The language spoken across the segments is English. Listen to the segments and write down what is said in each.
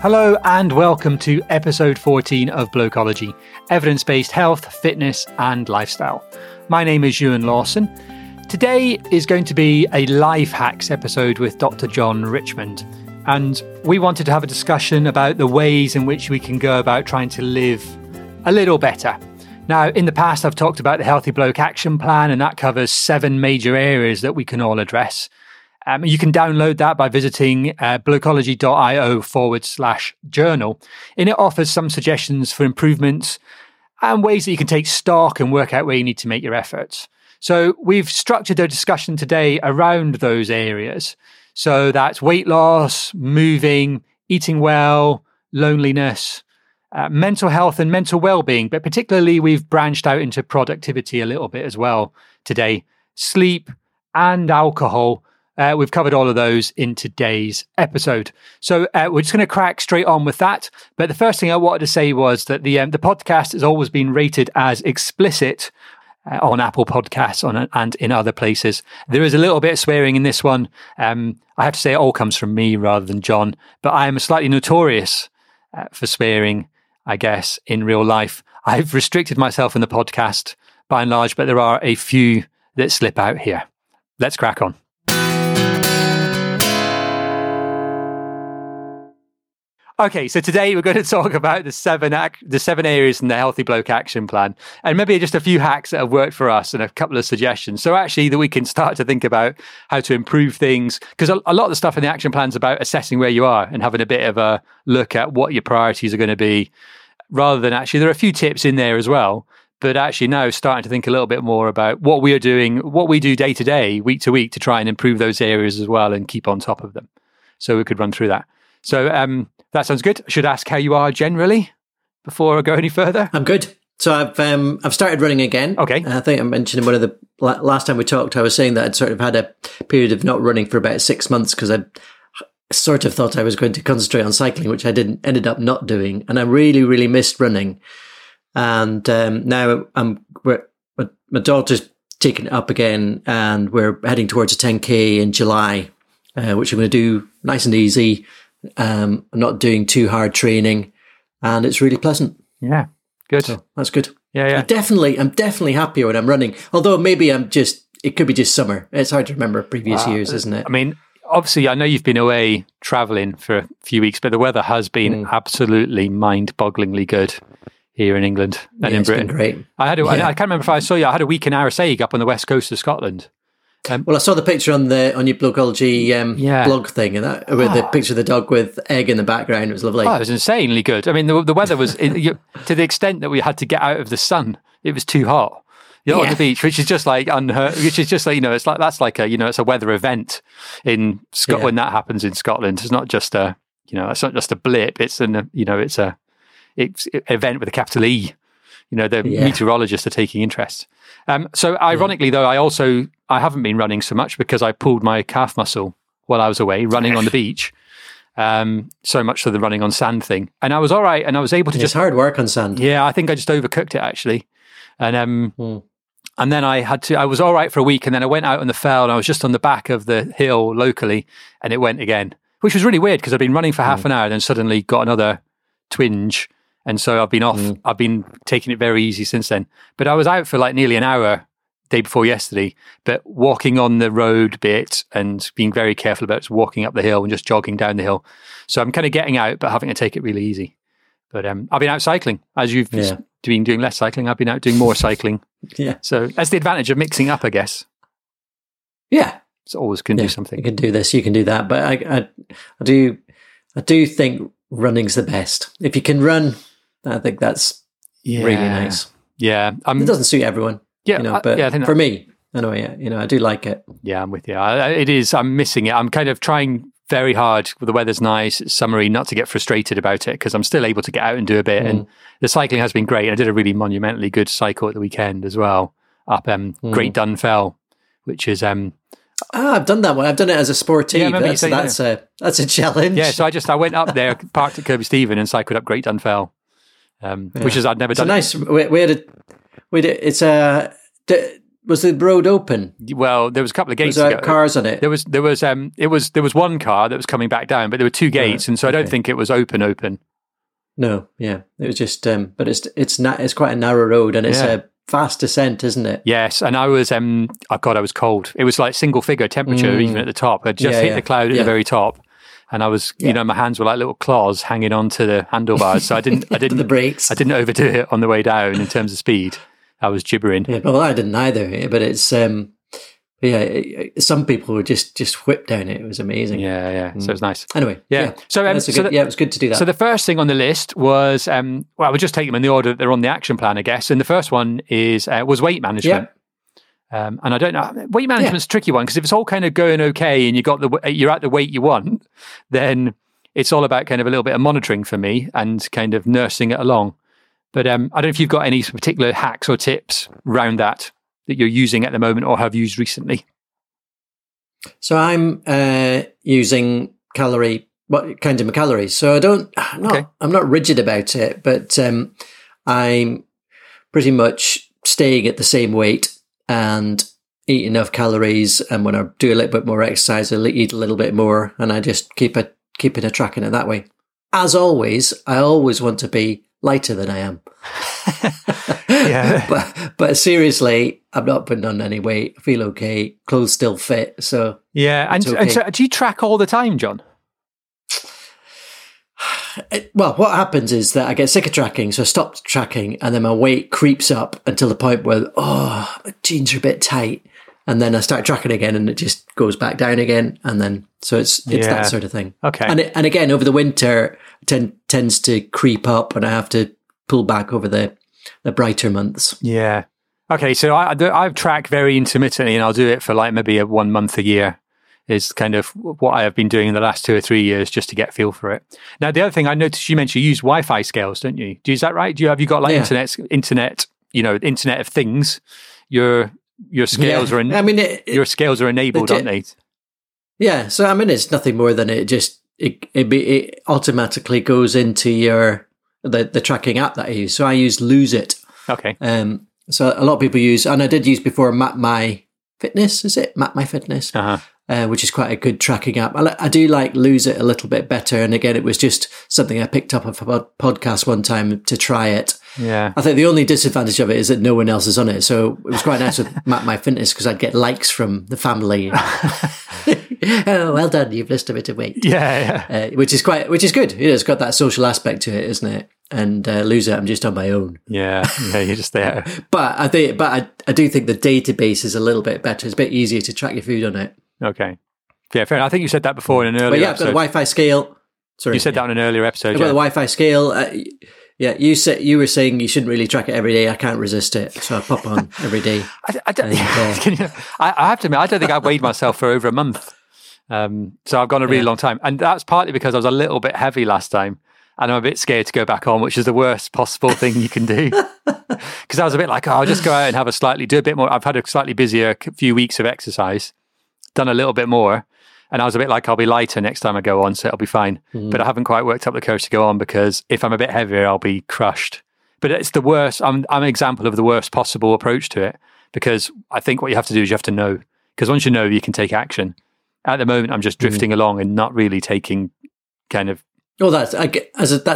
Hello and welcome to episode 14 of Blocology, evidence-based health, fitness and lifestyle. My name is Ewan Lawson. Today is going to be a life hacks episode with Dr. John Richmond. And we wanted to have a discussion about the ways in which we can go about trying to live a little better. Now, in the past, I've talked about the Healthy Bloke Action Plan, and that covers 7 major areas that we can all address. You can download that by visiting blocology.io/journal. And it offers some suggestions for improvements and ways that you can take stock and work out where you need to make your efforts. So we've structured our discussion today around those areas. So that's weight loss, moving, eating well, loneliness, mental health and mental well-being. But particularly we've branched out into productivity a little bit as well today. Sleep and alcohol. We've covered all of those in today's episode. So we're just going to crack straight on with that. But the first thing I wanted to say was that the podcast has always been rated as explicit on Apple Podcasts and in other places. There is a little bit of swearing in this one. I have to say it all comes from me rather than John, but I am slightly notorious for swearing, I guess, in real life. I've restricted myself in the podcast by and large, but there are a few that slip out here. Let's crack on. Okay, so today we're going to talk about the seven areas in the Healthy Bloke Action Plan, and maybe just a few hacks that have worked for us and a couple of suggestions. So actually that we can start to think about how to improve things, because a lot of the stuff in the action plan is about assessing where you are and having a bit of a look at what your priorities are going to be, rather than actually, there are a few tips in there as well, but actually now starting to think a little bit more about what we are doing, what we do day to day, week to week, to try and improve those areas as well and keep on top of them. So we could run through that. So that sounds good. I should ask how you are generally before I go any further. I'm good. So I've started running again. Okay. I think I mentioned in one of the last time we talked, I was saying that I'd sort of had a period of not running for about 6 months because I sort of thought I was going to concentrate on cycling, which I ended up not doing. And I really, really missed running. And now my daughter's taken it up again, and we're heading towards a 10K in July, which I'm going to do nice and easy. I'm not doing too hard training, and it's really pleasant. Yeah, good. So that's good. Yeah. I'm definitely happier when I'm running. Although maybe it could be just summer. It's hard to remember previous years, isn't it? I mean, obviously, I know you've been away traveling for a few weeks, but the weather has been absolutely mind-bogglingly good here in England and in Britain. It's been great. I can't remember if I saw you. I had a week in Arisaig up on the west coast of Scotland. I saw the picture on your Blocology blog thing, and that with the picture of the dog with egg in the background. It was lovely. Oh, it was insanely good. I mean, the weather was to the extent that we had to get out of the sun. It was too hot. On the beach, which is just like unheard. Which is just like it's like that's like a it's a weather event in Scotland. When that happens in Scotland, it's not just a it's not just a blip. It's an it's an event with a capital E. Meteorologists are taking interest. So ironically, though, I haven't been running so much because I pulled my calf muscle while I was away running on the beach. So much so the running on sand thing. And I was all right. And I was able to just hard work on sand. Yeah. I think I just overcooked it actually. And, and then I was all right for a week, and then I went out on the fell, and I was just on the back of the hill locally, and it went again, which was really weird because I've been running for half an hour and then suddenly got another twinge. And so I've been off. I've been taking it very easy since then. But I was out for like nearly an hour day before yesterday, but walking on the road bit and being very careful about walking up the hill and just jogging down the hill. So I'm kind of getting out, but having to take it really easy. But I've been out cycling. As you've been doing less cycling, I've been out doing more cycling. Yeah. So that's the advantage of mixing up, I guess. Yeah. It's always can do something. You can do this, you can do that. But I do think running's the best. If you can run... I think that's really nice. Yeah. It doesn't suit everyone. Yeah. But for me, anyway, I do like it. Yeah, I'm with you. It is. I'm missing it. I'm kind of trying very hard. The weather's nice. It's summery, not to get frustrated about it, because I'm still able to get out and do a bit. And the cycling has been great. And I did a really monumentally good cycle at the weekend as well, up Great Dun Fell, which is... I've done that one. I've done it as a sportive. Yeah, that's a challenge. Yeah, so I went up there, parked at Kirby Stephen and cycled up Great Dun Fell. Which is I'd never done. It's nice. We had a. It's a Was the road open? Well, there was a couple of gates. Was there cars on it? There was one car that was coming back down, but there were two gates, and so I don't think it was open. No, yeah, it was just. But it's quite a narrow road, and it's a fast descent, isn't it? Yes, and I was. God, I was cold. It was like single figure temperature even at the top. I just hit the cloud at the very top, and I was. You know, my hands were like little claws hanging onto the handlebars, so I didn't the brakes. I didn't overdo it on the way down in terms of speed. I was gibbering. Yeah, well, I didn't either. But it's, some people were just whipped down it. It was amazing. Yeah, yeah. So it was nice. Anyway, yeah. So it was good to do that. So the first thing on the list was, well, I would just take them in the order that they're on the action plan, I guess. And the first one was weight management. Yeah. And I don't know, weight management's a tricky one because if it's all kind of going okay and you're at the weight you want, then it's all about kind of a little bit of monitoring for me and kind of nursing it along. But I don't know if you've got any particular hacks or tips around that you're using at the moment or have used recently. So I'm using my calories. So I'm not rigid about it, but I'm pretty much staying at the same weight and eat enough calories. And when I do a little bit more exercise, I'll eat a little bit more, and I just keeping a track in it that way. As always, I always want to be lighter than I am. But seriously, I've not putting on any weight. I feel okay. Clothes still fit. So and so do you track all the time, John? Well, what happens is that I get sick of tracking, so I stop tracking, and then my weight creeps up until the point where my jeans are a bit tight, and then I start tracking again, and it just goes back down again, and then so it's that sort of thing. Okay, and again over the winter. Tends to creep up, and I have to pull back over the brighter months. Yeah. Okay. So I've tracked very intermittently, and I'll do it for like maybe 1 month a year is kind of what I have been doing in the last 2 or 3 years just to get a feel for it. Now, the other thing I noticed, you mentioned you use Wi-Fi scales, don't you? Is that right? Have you got like Internet of Things? Your scales are. Your scales are enabled, aren't they? Yeah. So it's nothing more than it just. It automatically goes into the tracking app that I use. So I use Lose It. Okay. So a lot of people use, and I did use before, Map My Fitness. Is it Map My Fitness? Uh-huh. Which is quite a good tracking app. I do like Lose It a little bit better. And again, it was just something I picked up off a podcast one time to try it. Yeah. I think the only disadvantage of it is that no one else is on it. So it was quite nice with Map My Fitness because I'd get likes from the family. Oh, well done! You've lost a bit of weight. Yeah. Which is good. You know, it's got that social aspect to it, isn't it? And Lose It, I'm just on my own. Yeah, you're just there. But I do think the database is a little bit better. It's a bit easier to track your food on it. Okay. Yeah, fair enough. I think you said that before in an earlier. But yeah, I've got the Wi-Fi scale. Sorry, you said that in an earlier episode. I've got the Wi-Fi scale. You were saying you shouldn't really track it every day. I can't resist it, so I pop on every day. I have to admit, I don't think I've weighed myself for over a month. So I've gone a really long time, and that's partly because I was a little bit heavy last time, and I'm a bit scared to go back on, which is the worst possible thing you can do. Because I was a bit like, I'll just go out and do a bit more. I've had a slightly busier few weeks of exercise, done a little bit more, and I was a bit like, I'll be lighter next time I go on, so it'll be fine. Mm-hmm. But I haven't quite worked up the courage to go on, because if I'm a bit heavier, I'll be crushed. But it's the worst. I'm an example of the worst possible approach to it, because I think what you have to do is you have to know, because once you know, you can take action. At the moment, I'm just drifting along and not really taking kind of. Well, that's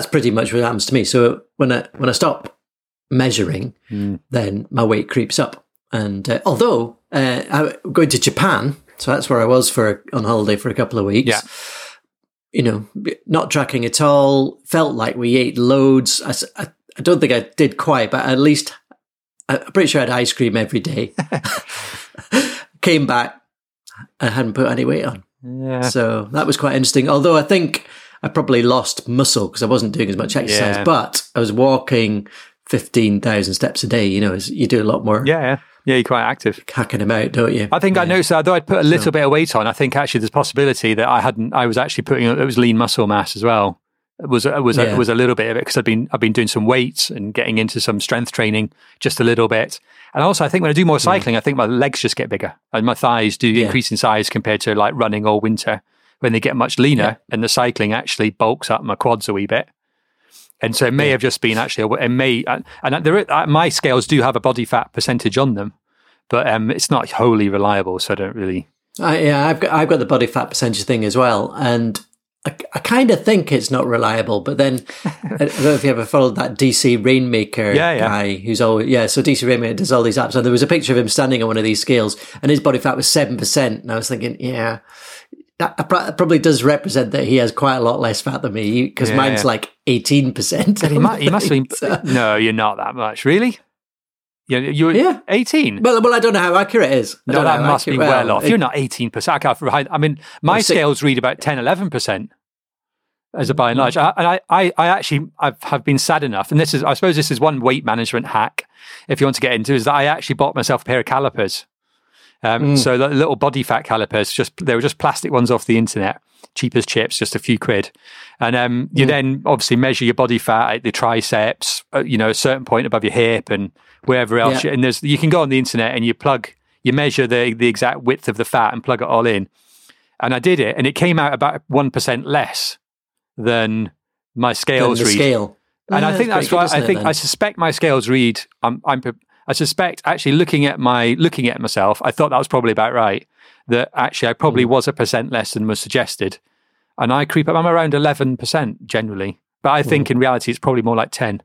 pretty much what happens to me. So when I stop measuring, then my weight creeps up. And although I'm going to Japan, so that's where I was on holiday for a couple of weeks. Yeah. You know, not tracking at all. Felt like we ate loads. I don't think I did quite, but at least I'm pretty sure I had ice cream every day. Came back. I hadn't put any weight on. Yeah. So that was quite interesting. Although I think I probably lost muscle because I wasn't doing as much exercise, but I was walking 15,000 steps a day. You know, you do a lot more. Yeah, you're quite active. Hacking them out, don't you? I think I noticed that although I'd put a little bit of weight on, I think actually there's a possibility that I was actually putting, it was lean muscle mass as well. It was a little bit of it because I've been doing some weights and getting into some strength training just a little bit, and also I think when I do more cycling, I think my legs just get bigger and my thighs do increase in size compared to like running all winter when they get much leaner, and the cycling actually bulks up my quads a wee bit, and so it may have just been actually, and my scales do have a body fat percentage on them, but it's not wholly reliable, so I don't really. Yeah, I've got the body fat percentage thing as well, and I kind of think it's not reliable. But then I don't know if you ever followed that DC Rainmaker guy who's always So DC Rainmaker does all these apps, and there was a picture of him standing on one of these scales, and his body fat was 7%, and I was thinking, yeah, that probably does represent that he has quite a lot less fat than me, because mine's like 18%. He must be. So. No, you're not that much, really. You're 18. Well, I don't know how accurate it is. No, that must be well off. You're not 18%. My scales read about 10, 11% as a by and large. And I actually have been sad enough. And this is, I suppose this is one weight management hack, if you want to get into, is that I actually bought myself a pair of calipers. So the little body fat calipers, they were just plastic ones off the internet, cheap as chips, just a few quid. And you then obviously measure your body fat at the triceps, a certain point above your hip and wherever else. Yeah. And you can go on the internet and you measure the exact width of the fat and plug it all in. And I did it, and it came out about 1% less than my scales read. Scale. And I think that's why I suspect my scales read. I suspect actually looking at myself, I thought that was probably about right, that actually I probably was 1% less than was suggested. And I'm around 11% generally, but I think in reality it's probably more like 10.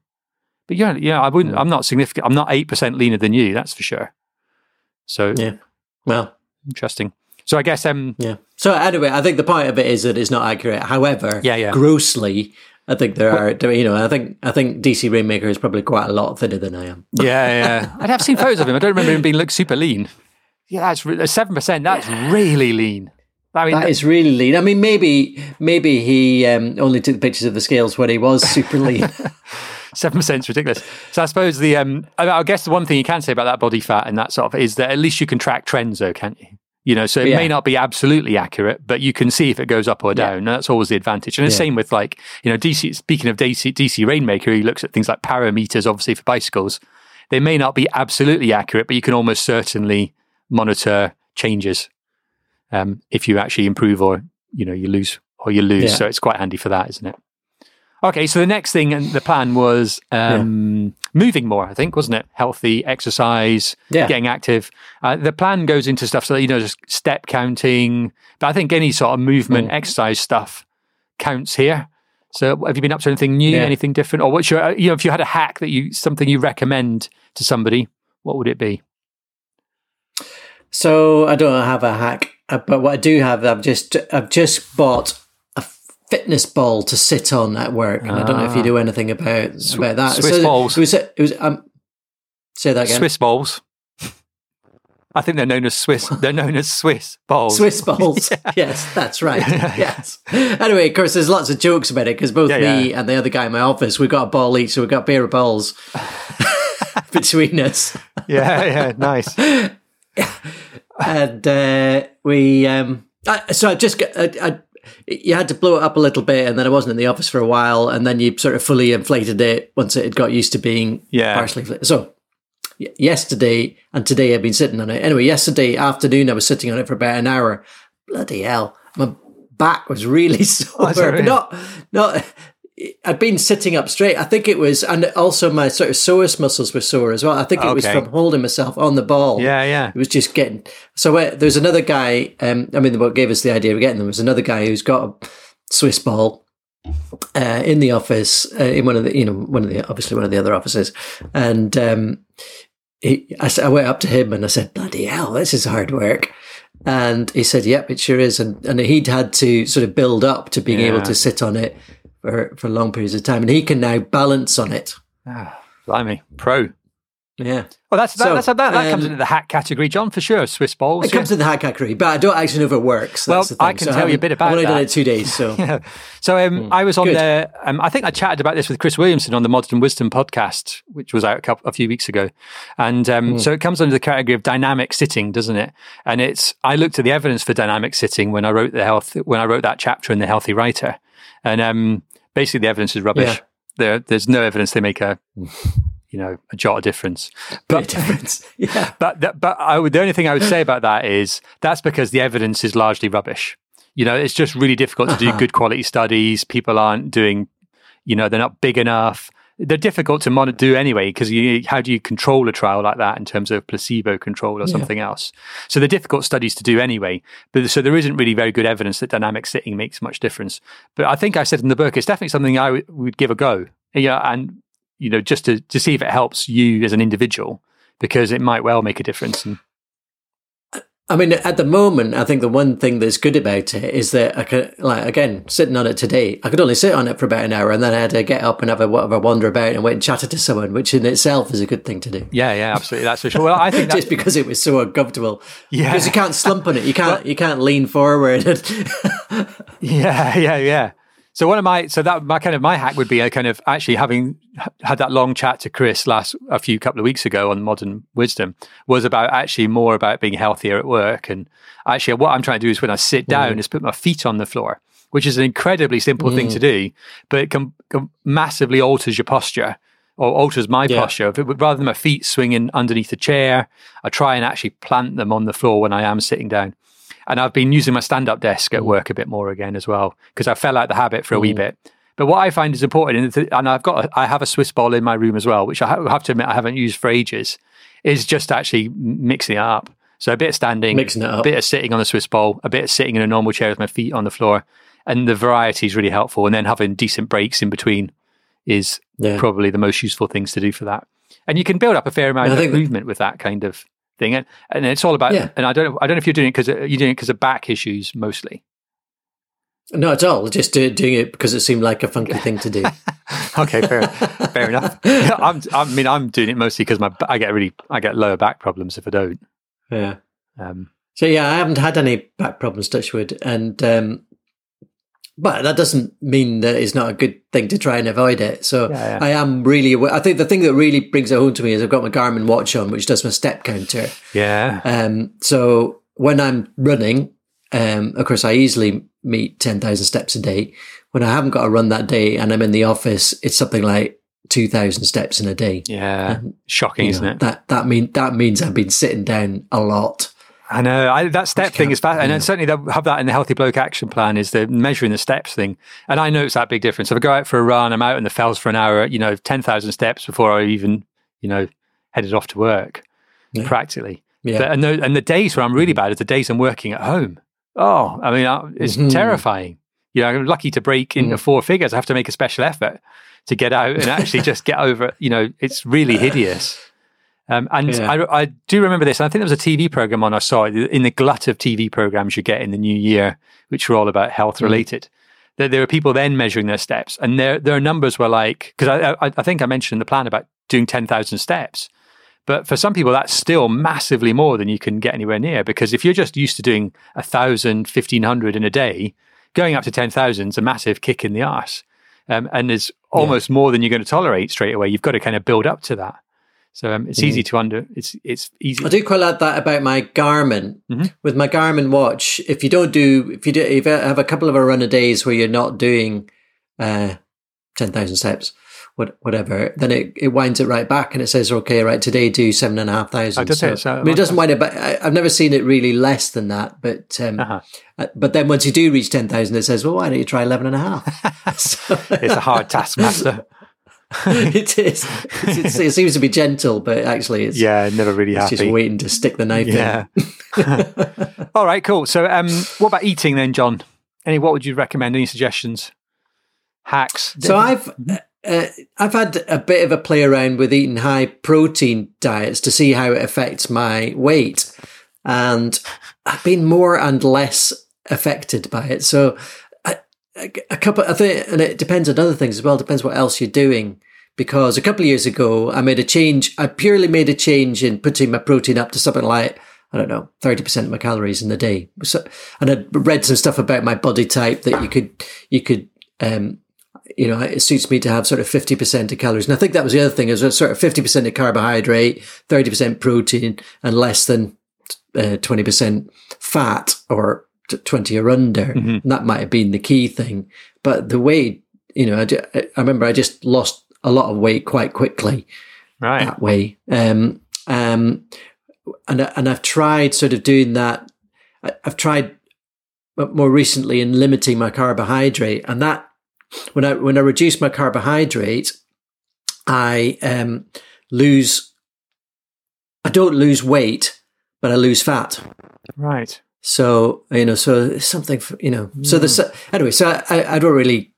But I'm not significant. I'm not 8% leaner than you, that's for sure. So interesting. So I guess So anyway, I think the point of it is that it's not accurate. However, grossly, I think I think DC Rainmaker is probably quite a lot thinner than I am. I'd have seen photos of him. I don't remember him being super lean. Yeah, that's 7%. That's really lean. I mean, that is really lean. I mean, maybe he only took pictures of the scales when he was super lean. 7% is ridiculous. So I suppose I guess the one thing you can say about that body fat and that sort of is that at least you can track trends, though, can't you? So it may not be absolutely accurate, but you can see if it goes up or down. And that's always the advantage. And the same with DC, speaking of DC Rainmaker, he looks at things like parameters, obviously for bicycles. They may not be absolutely accurate, but you can almost certainly monitor changes if you actually improve or, you lose. So it's quite handy for that, isn't it? Okay. So the next thing and the plan was moving more, I think, wasn't it? Healthy exercise, getting active. The plan goes into stuff. So, just step counting, but I think any sort of movement exercise stuff counts here. So have you been up to anything new, anything different? Or what's your, if you had a hack something you recommend to somebody, what would it be? So I don't have a hack, but what I do have, I've just bought fitness ball to sit on at work, and I don't know if you do anything about that. Swiss balls. Say that again. Swiss balls. I think they're known as Swiss. They're known as Swiss balls. Swiss balls. Yeah. Yes, that's right. Yes. Anyway, of course, there's lots of jokes about it because both me and the other guy in my office, we've got a ball each, so we've got a pair of balls between us. Yeah. Nice. And you had to blow it up a little bit, and then I wasn't in the office for a while, and then you sort of fully inflated it once it had got used to being partially inflated. So yesterday and today I've been sitting on it. Anyway, yesterday afternoon I was sitting on it for about an hour. Bloody hell. My back was really sore. Really? Not I'd been sitting up straight. I think it was, and also my sort of psoas muscles were sore as well. I think it was from holding myself on the ball. Yeah. It was just getting. So there's another guy, what gave us the idea of getting them was another guy who's got a Swiss ball in the office, in one of the other offices. And I went up to him and I said, bloody hell, this is hard work. And he said, yep, it sure is. And he'd had to sort of build up to being able to sit on it for long periods of time, and he can now balance on it. Blimey, pro. Yeah. Well, that comes into the hack category, John, for sure. Swiss balls. It comes in the hack category, but I don't actually know if it works. Well, I can tell you a bit about that. I've only done it 2 days, so. I was on there, I think I chatted about this with Chris Williamson on the Modern Wisdom podcast, which was out a few weeks ago. And so it comes under the category of dynamic sitting, doesn't it? And I looked at the evidence for dynamic sitting when I wrote when I wrote that chapter in The Healthy Writer. And basically the evidence is rubbish. Yeah. There's no evidence they make a jot of difference. The only thing I would say about that is that's because the evidence is largely rubbish. It's just really difficult to do good quality studies. People aren't doing, they're not big enough. they're difficult to do anyway, because how do you control a trial like that in terms of placebo control or something else? So they're difficult studies to do anyway. But so there isn't really very good evidence that dynamic sitting makes much difference. But I think I said in the book, it's definitely something I would give a go. Yeah, and just to see if it helps you as an individual, because it might well make a difference. And I mean, at the moment, I think the one thing that's good about it is that I could, again, sitting on it today, I could only sit on it for about an hour, and then I had to get up and have a wander about and went and chatted to someone, which in itself is a good thing to do. Yeah, absolutely. That's for sure. Well, I think just because it was so uncomfortable. Yeah. Because you can't slump on it. You can't lean forward. Yeah. So my hack would be actually having had that long chat to Chris a couple of weeks ago on Modern Wisdom was about actually more about being healthier at work. And actually what I'm trying to do is when I sit down is put my feet on the floor, which is an incredibly simple thing to do, but it can massively alters your posture, or alters my posture. Rather than my feet swinging underneath a chair, I try and actually plant them on the floor when I am sitting down. And I've been using my stand-up desk at work a bit more again as well, because I fell out the habit for a wee bit. But what I find is important, and I have a Swiss ball in my room as well, which I have to admit I haven't used for ages, is just actually mixing it up. So a bit of standing, a bit of sitting on the Swiss ball, a bit of sitting in a normal chair with my feet on the floor. And the variety is really helpful. And then having decent breaks in between is probably the most useful things to do for that. And you can build up a fair amount of movement with that kind of thing, and it's all about. Yeah. And I don't know if you're doing it because of back issues mostly. No, at all. Just doing it because it seemed like a funky thing to do. Okay, fair enough. I'm doing it mostly because I get lower back problems if I don't. Yeah. I haven't had any back problems, touch wood, and but that doesn't mean that it's not a good thing to try and avoid it. So I am really aware. I think the thing that really brings it home to me is I've got my Garmin watch on, which does my step counter. Yeah. So when I'm running, of course, I easily meet 10,000 steps a day. When I haven't got to run that day and I'm in the office, it's something like 2,000 steps in a day. Yeah. Shocking, isn't it? That means I've been sitting down a lot. I know. That step thing is fascinating. And certainly they'll have that in the Healthy Bloke Action Plan, is the measuring the steps thing. And I notice that big difference. If I go out for a run, I'm out in the fells for an hour, 10,000 steps before I even, headed off to work, practically. Yeah. But, and the days where I'm really bad is the days I'm working at home. Oh, I mean, it's terrifying. I'm lucky to break into four figures. I have to make a special effort to get out and actually just get over it. It's really hideous. I do remember this. And I think there was a TV program on I saw it in the glut of TV programs you get in the new year, which were all about health related. There were people then measuring their steps, and their numbers were like, because I think I mentioned the plan about doing 10,000 steps, but for some people that's still massively more than you can get anywhere near, because if you're just used to doing 1,000, 1,500 in a day, going up to 10,000 is a massive kick in the arse, and is almost more than you're going to tolerate straight away. You've got to kind of build up to that. So it's easy to it's easy. I do quite like that about my Garmin. With my Garmin watch, if you have a couple of days where you're not doing 10,000 steps, whatever, then it winds it right back and it says, okay, right, today do 7,500. It doesn't wind it back. I've never seen it really less than that, but but then once you do reach 10,000, it says, well, why don't you try 11.5? It's a hard taskmaster. It is. It seems to be gentle, but actually it's never really happy. It's just waiting to stick the knife in. All right, cool. So what about eating then, John? What would you recommend? Any suggestions? Hacks? So I've had a bit of a play around with eating high protein diets to see how it affects my weight. And I've been more and less affected by it. So I think, and it depends on other things as well. Depends what else you're doing. Because a couple of years ago, I made a change. I purely made a change in putting my protein up to something like, 30% of my calories in the day. So, and I read some stuff about my body type that you could, it suits me to have sort of 50% of calories. And I think that was the other thing, is sort of 50% of carbohydrate, 30% protein, and less than 20% fat, or 20 or under. And that might have been the key thing, but the way I remember I just lost a lot of weight quite quickly that way, and I've tried sort of doing that. I've tried more recently in limiting my carbohydrate, and that when I reduced my carbohydrate, I don't lose weight, but I lose fat. Right. So, so it's something, so there's, anyway, so I don't really,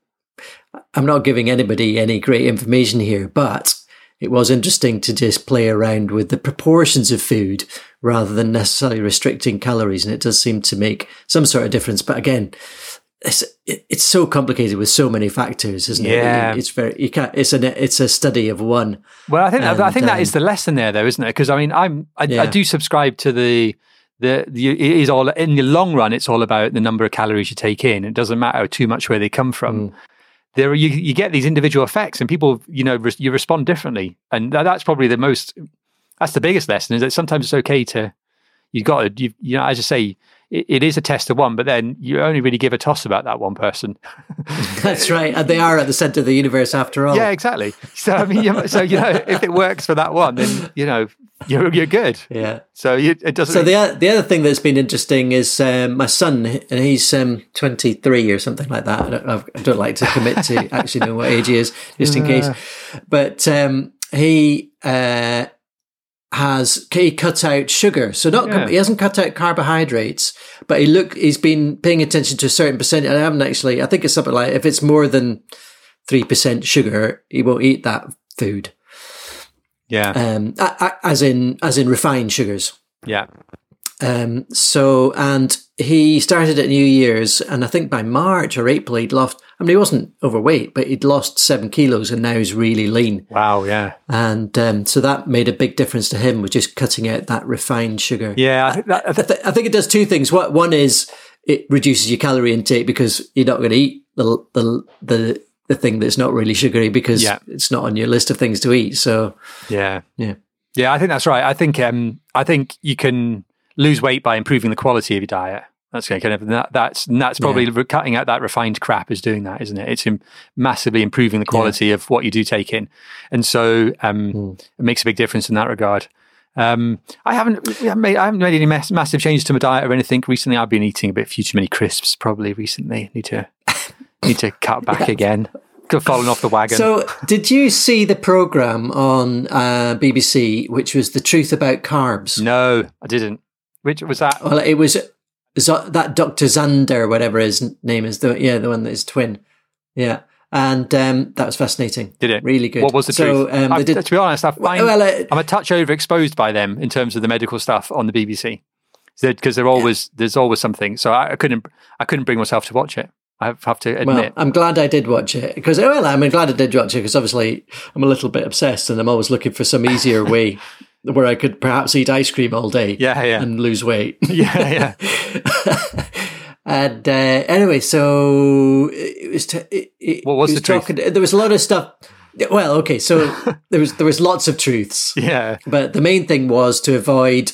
I'm not giving anybody any great information here, but it was interesting to just play around with the proportions of food rather than necessarily restricting calories. And it does seem to make some sort of difference. But again, it's so complicated with so many factors, isn't it? Yeah. It's very, you can't, it's a study of one. Well, I think that is the lesson there, though, isn't it? Because I mean, I do subscribe to the it is all in the long run. It's all about the number of calories you take in. It doesn't matter too much where they come from. Mm. There you get these individual effects, and people, you respond differently. And that's probably that's the biggest lesson, is that sometimes it's okay to, as you say, it is a test of one, but then you only really give a toss about that one person. That's right. And they are at the center of the universe after all. Yeah, exactly. So, I mean, if it works for that one, then, you're good. Yeah. So it doesn't. So the other thing that's been interesting is my son, and he's 23 or something like that. I don't like to commit to actually know what age he is, just in case. But he cut out sugar, so he hasn't cut out carbohydrates, but he's been paying attention to a certain percent. And I haven't actually. I think it's something like if it's more than 3% sugar, he won't eat that food. Yeah, as in refined sugars. Yeah. So, and he started at New Year's, and I think by March or April he'd lost. I mean, he wasn't overweight, but he'd lost 7 kilos, and now he's really lean. Wow, yeah. And so that made a big difference to him, with just cutting out that refined sugar. Yeah, I think it does two things. One is it reduces your calorie intake, because you're not going to eat the thing that's not really sugary, because it's not on your list of things to eat. So yeah, I think that's right. I think you can lose weight by improving the quality of your diet. That's kind of that's probably cutting out that refined crap is doing that, isn't it? It's massively improving the quality of what you do take in, and so it makes a big difference in that regard. I haven't made any massive changes to my diet or anything recently. I've been eating a bit few too many crisps probably recently. Need to cut back again. Could have fallen off the wagon. So, did you see the program on BBC, which was The Truth About Carbs? No, I didn't. Which was that? Well, it was that Dr. Zander, whatever his name is. The one that is twin. Yeah, and that was fascinating. Did it? Really good. What was the truth? To be honest, I find I'm a touch overexposed by them in terms of the medical stuff on the BBC, because there's always something. So I couldn't bring myself to watch it. I have to admit. Well, I'm glad I did watch it, because obviously I'm a little bit obsessed, and I'm always looking for some easier way where I could perhaps eat ice cream all day and lose weight. Yeah, yeah. And anyway, so it was. What was the truth? There was a lot of stuff. Well, okay, so there was lots of truths. Yeah, but the main thing was to avoid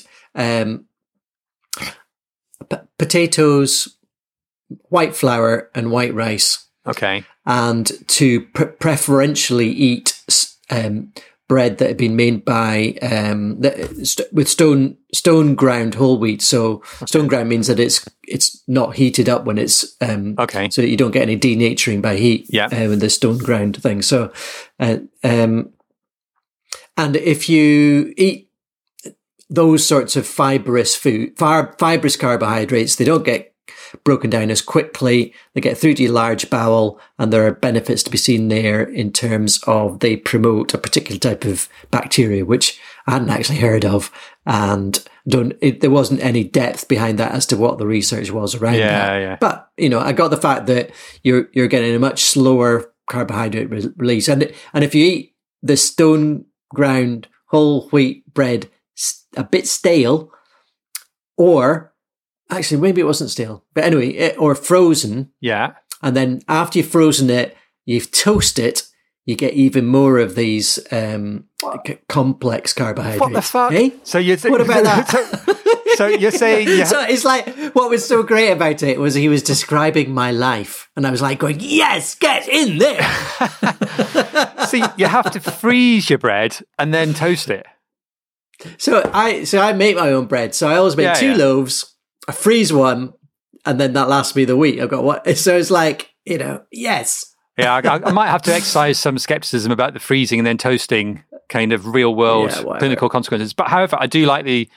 potatoes, white flour and white rice. Okay. And to preferentially eat bread that had been made by with stone ground whole wheat. So stone ground means that it's not heated up when it's so that you don't get any denaturing by heat. Yeah. With the stone ground thing. So, and if you eat those sorts of fibrous food, fibrous carbohydrates, they don't get broken down as quickly. They get through to your large bowel, and there are benefits to be seen there in terms of they promote a particular type of bacteria, which I hadn't actually heard of, and there wasn't any depth behind that as to what the research was around that. Yeah. But I got the fact that you're getting a much slower carbohydrate release, and if you eat the stone ground whole wheat bread a bit stale, or actually, maybe it wasn't stale, but anyway, or frozen. Yeah. And then after you've frozen it, you've toasted it, you get even more of these complex carbohydrates. What the fuck? Eh? So what about that? So you're saying... Yeah. So it's like, what was so great about it was he was describing my life, and I was like going, yes, get in there. So you have to freeze your bread and then toast it. So I make my own bread. So I always make two loaves. I freeze one, and then that lasts me the week. I've got what? So it's like, yes, Yeah, I might have to exercise some skepticism about the freezing and then toasting kind of real-world clinical consequences. But however, I do like the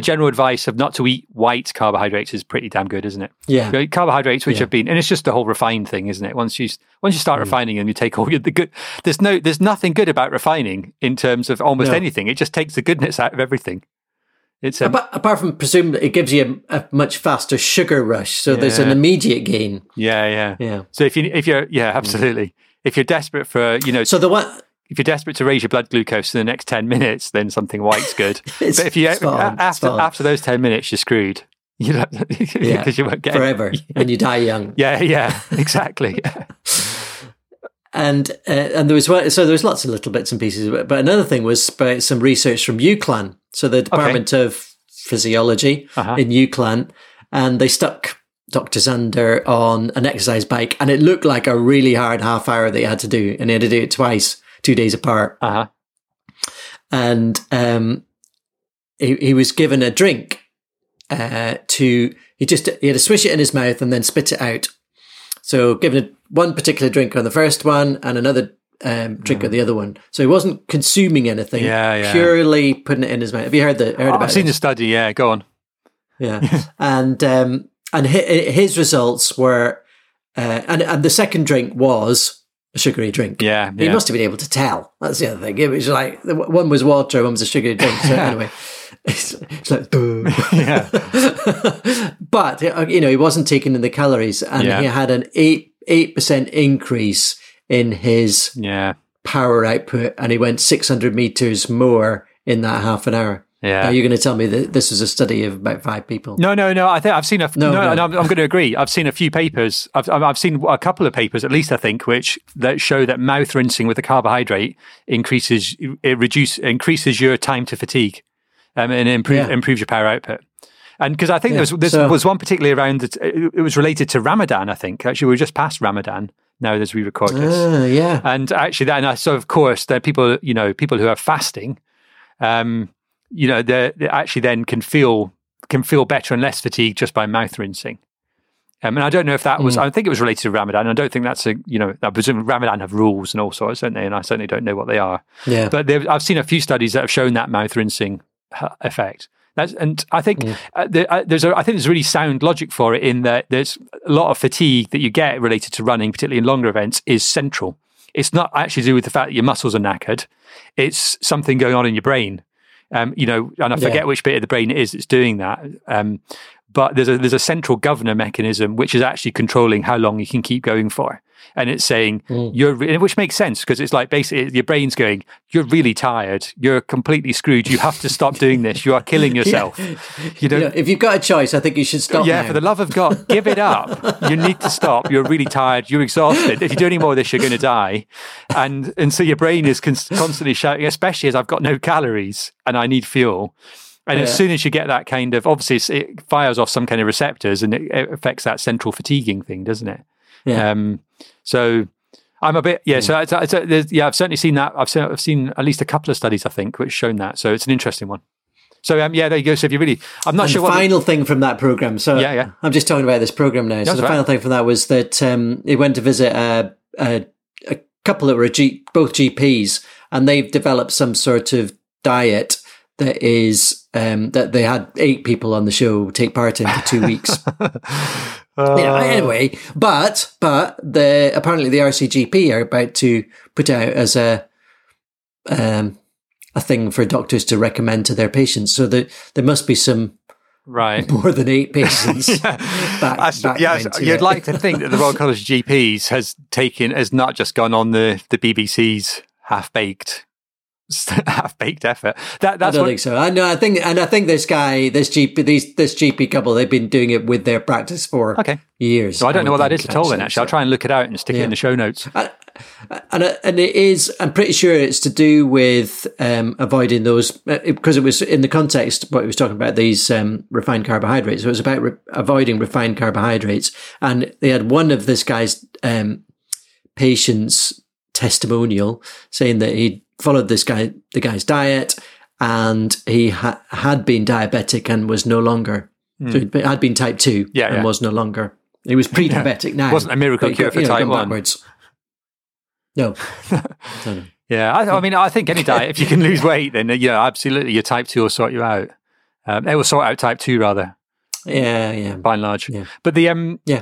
general advice of not to eat white carbohydrates is pretty damn good, isn't it? Yeah. Carbohydrates, which have been, and it's just the whole refined thing, isn't it? Once you start refining them, you take all the good. There's nothing good about refining in terms of almost anything. It just takes the goodness out of everything. It's apart from presumably it gives you a much faster sugar rush, so there's an immediate gain. Yeah. So if you're absolutely if you're desperate for if you're desperate to raise your blood glucose in the next 10 minutes, then something white's good. But if you after those 10 minutes, you're screwed. You don't because you won't get forever and you die young. Yeah, exactly. And there was lots of little bits and pieces of it. But another thing was about some research from UCLan. So the Department of Physiology in UCLan, and they stuck Dr. Zander on an exercise bike, and it looked like a really hard half hour that he had to do, and he had to do it twice, 2 days apart. And he was given a drink he had to swish it in his mouth and then spit it out. So given one particular drink on the first one and another drink of the other one. So he wasn't consuming anything, purely putting it in his mouth. Have you heard about it? I've seen the study, go on. Yeah. And his results were, and the second drink was a sugary drink. Yeah. He must have been able to tell. That's the other thing. It was like, one was water, one was a sugary drink. So anyway, it's like, duh. Yeah. But, he wasn't taking in the calories, and he had an 8% increase in his power output, and he went 600 meters more in that half an hour. Yeah. Are you going to tell me that this was a study of about 5 people? No. I think I've seen I'm going to agree. I've seen a few papers. I've seen a couple of papers, at least I think, that show that mouth rinsing with a carbohydrate increases your time to fatigue, and improves your power output. And because I think there was one particularly around, it was related to Ramadan, I think. Actually, we were just past Ramadan now as we record this. And actually, of course, there are people who are fasting, they actually then can feel better and less fatigued just by mouth rinsing. And I don't know if that was, I think it was related to Ramadan. I don't think that's I presume Ramadan have rules and all sorts, don't they? And I certainly don't know what they are. Yeah. But I've seen a few studies that have shown that mouth rinsing effect. I think there's really sound logic for it, in that there's a lot of fatigue that you get related to running, particularly in longer events, is central. It's not actually to do with the fact that your muscles are knackered. It's something going on in your brain, and I forget which bit of the brain it is that's doing that. But there's a central governor mechanism which is actually controlling how long you can keep going for. And it's saying, which makes sense, because it's like basically your brain's going, you're really tired. You're completely screwed. You have to stop doing this. You are killing yourself. If you've got a choice, I think you should stop. Yeah, now. For the love of God, give it up. You need to stop. You're really tired. You're exhausted. If you do any more of this, you're going to die. And so your brain is constantly shouting, especially as I've got no calories and I need fuel. And as soon as you get that kind of, obviously it fires off some kind of receptors, and it affects that central fatiguing thing, doesn't it? Yeah. So I'm a bit, I've certainly seen that. I've seen at least a couple of studies, I think, which shown that. So it's an interesting one. So there you go. So if you really, I'm not sure what the final thing from that program. So I'm just talking about this program now. So the final thing from that was that they went to visit a couple that were both GPs, and they've developed some sort of diet that is that they had 8 people on the show take part in for 2 weeks. Anyway, but apparently the RCGP are about to put out as a thing for doctors to recommend to their patients. So there must be some more than 8 patients. You'd like to think that the Royal College of GPs has not just gone on the BBC's half-baked effort. I don't think so. I think this GP couple, they've been doing it with their practice for years. So I don't know what that is at all. Then I'll try and look it out and stick it in the show notes. And it is. I'm pretty sure it's to do with avoiding those, because it was in the context what he was talking about, these refined carbohydrates. So it was about avoiding refined carbohydrates, and they had one of this guy's patients' testimonial saying that he followed the guy's diet, and he had been diabetic and was no longer. So he had been type 2 was no longer. He was pre-diabetic now. It wasn't a miracle cure for type 1. Backwards. No. No. Yeah, I mean, I think any diet, if you can lose weight, then yeah, absolutely, your type 2 will sort you out. It will sort out type 2, rather. Yeah. By and large. Yeah. But the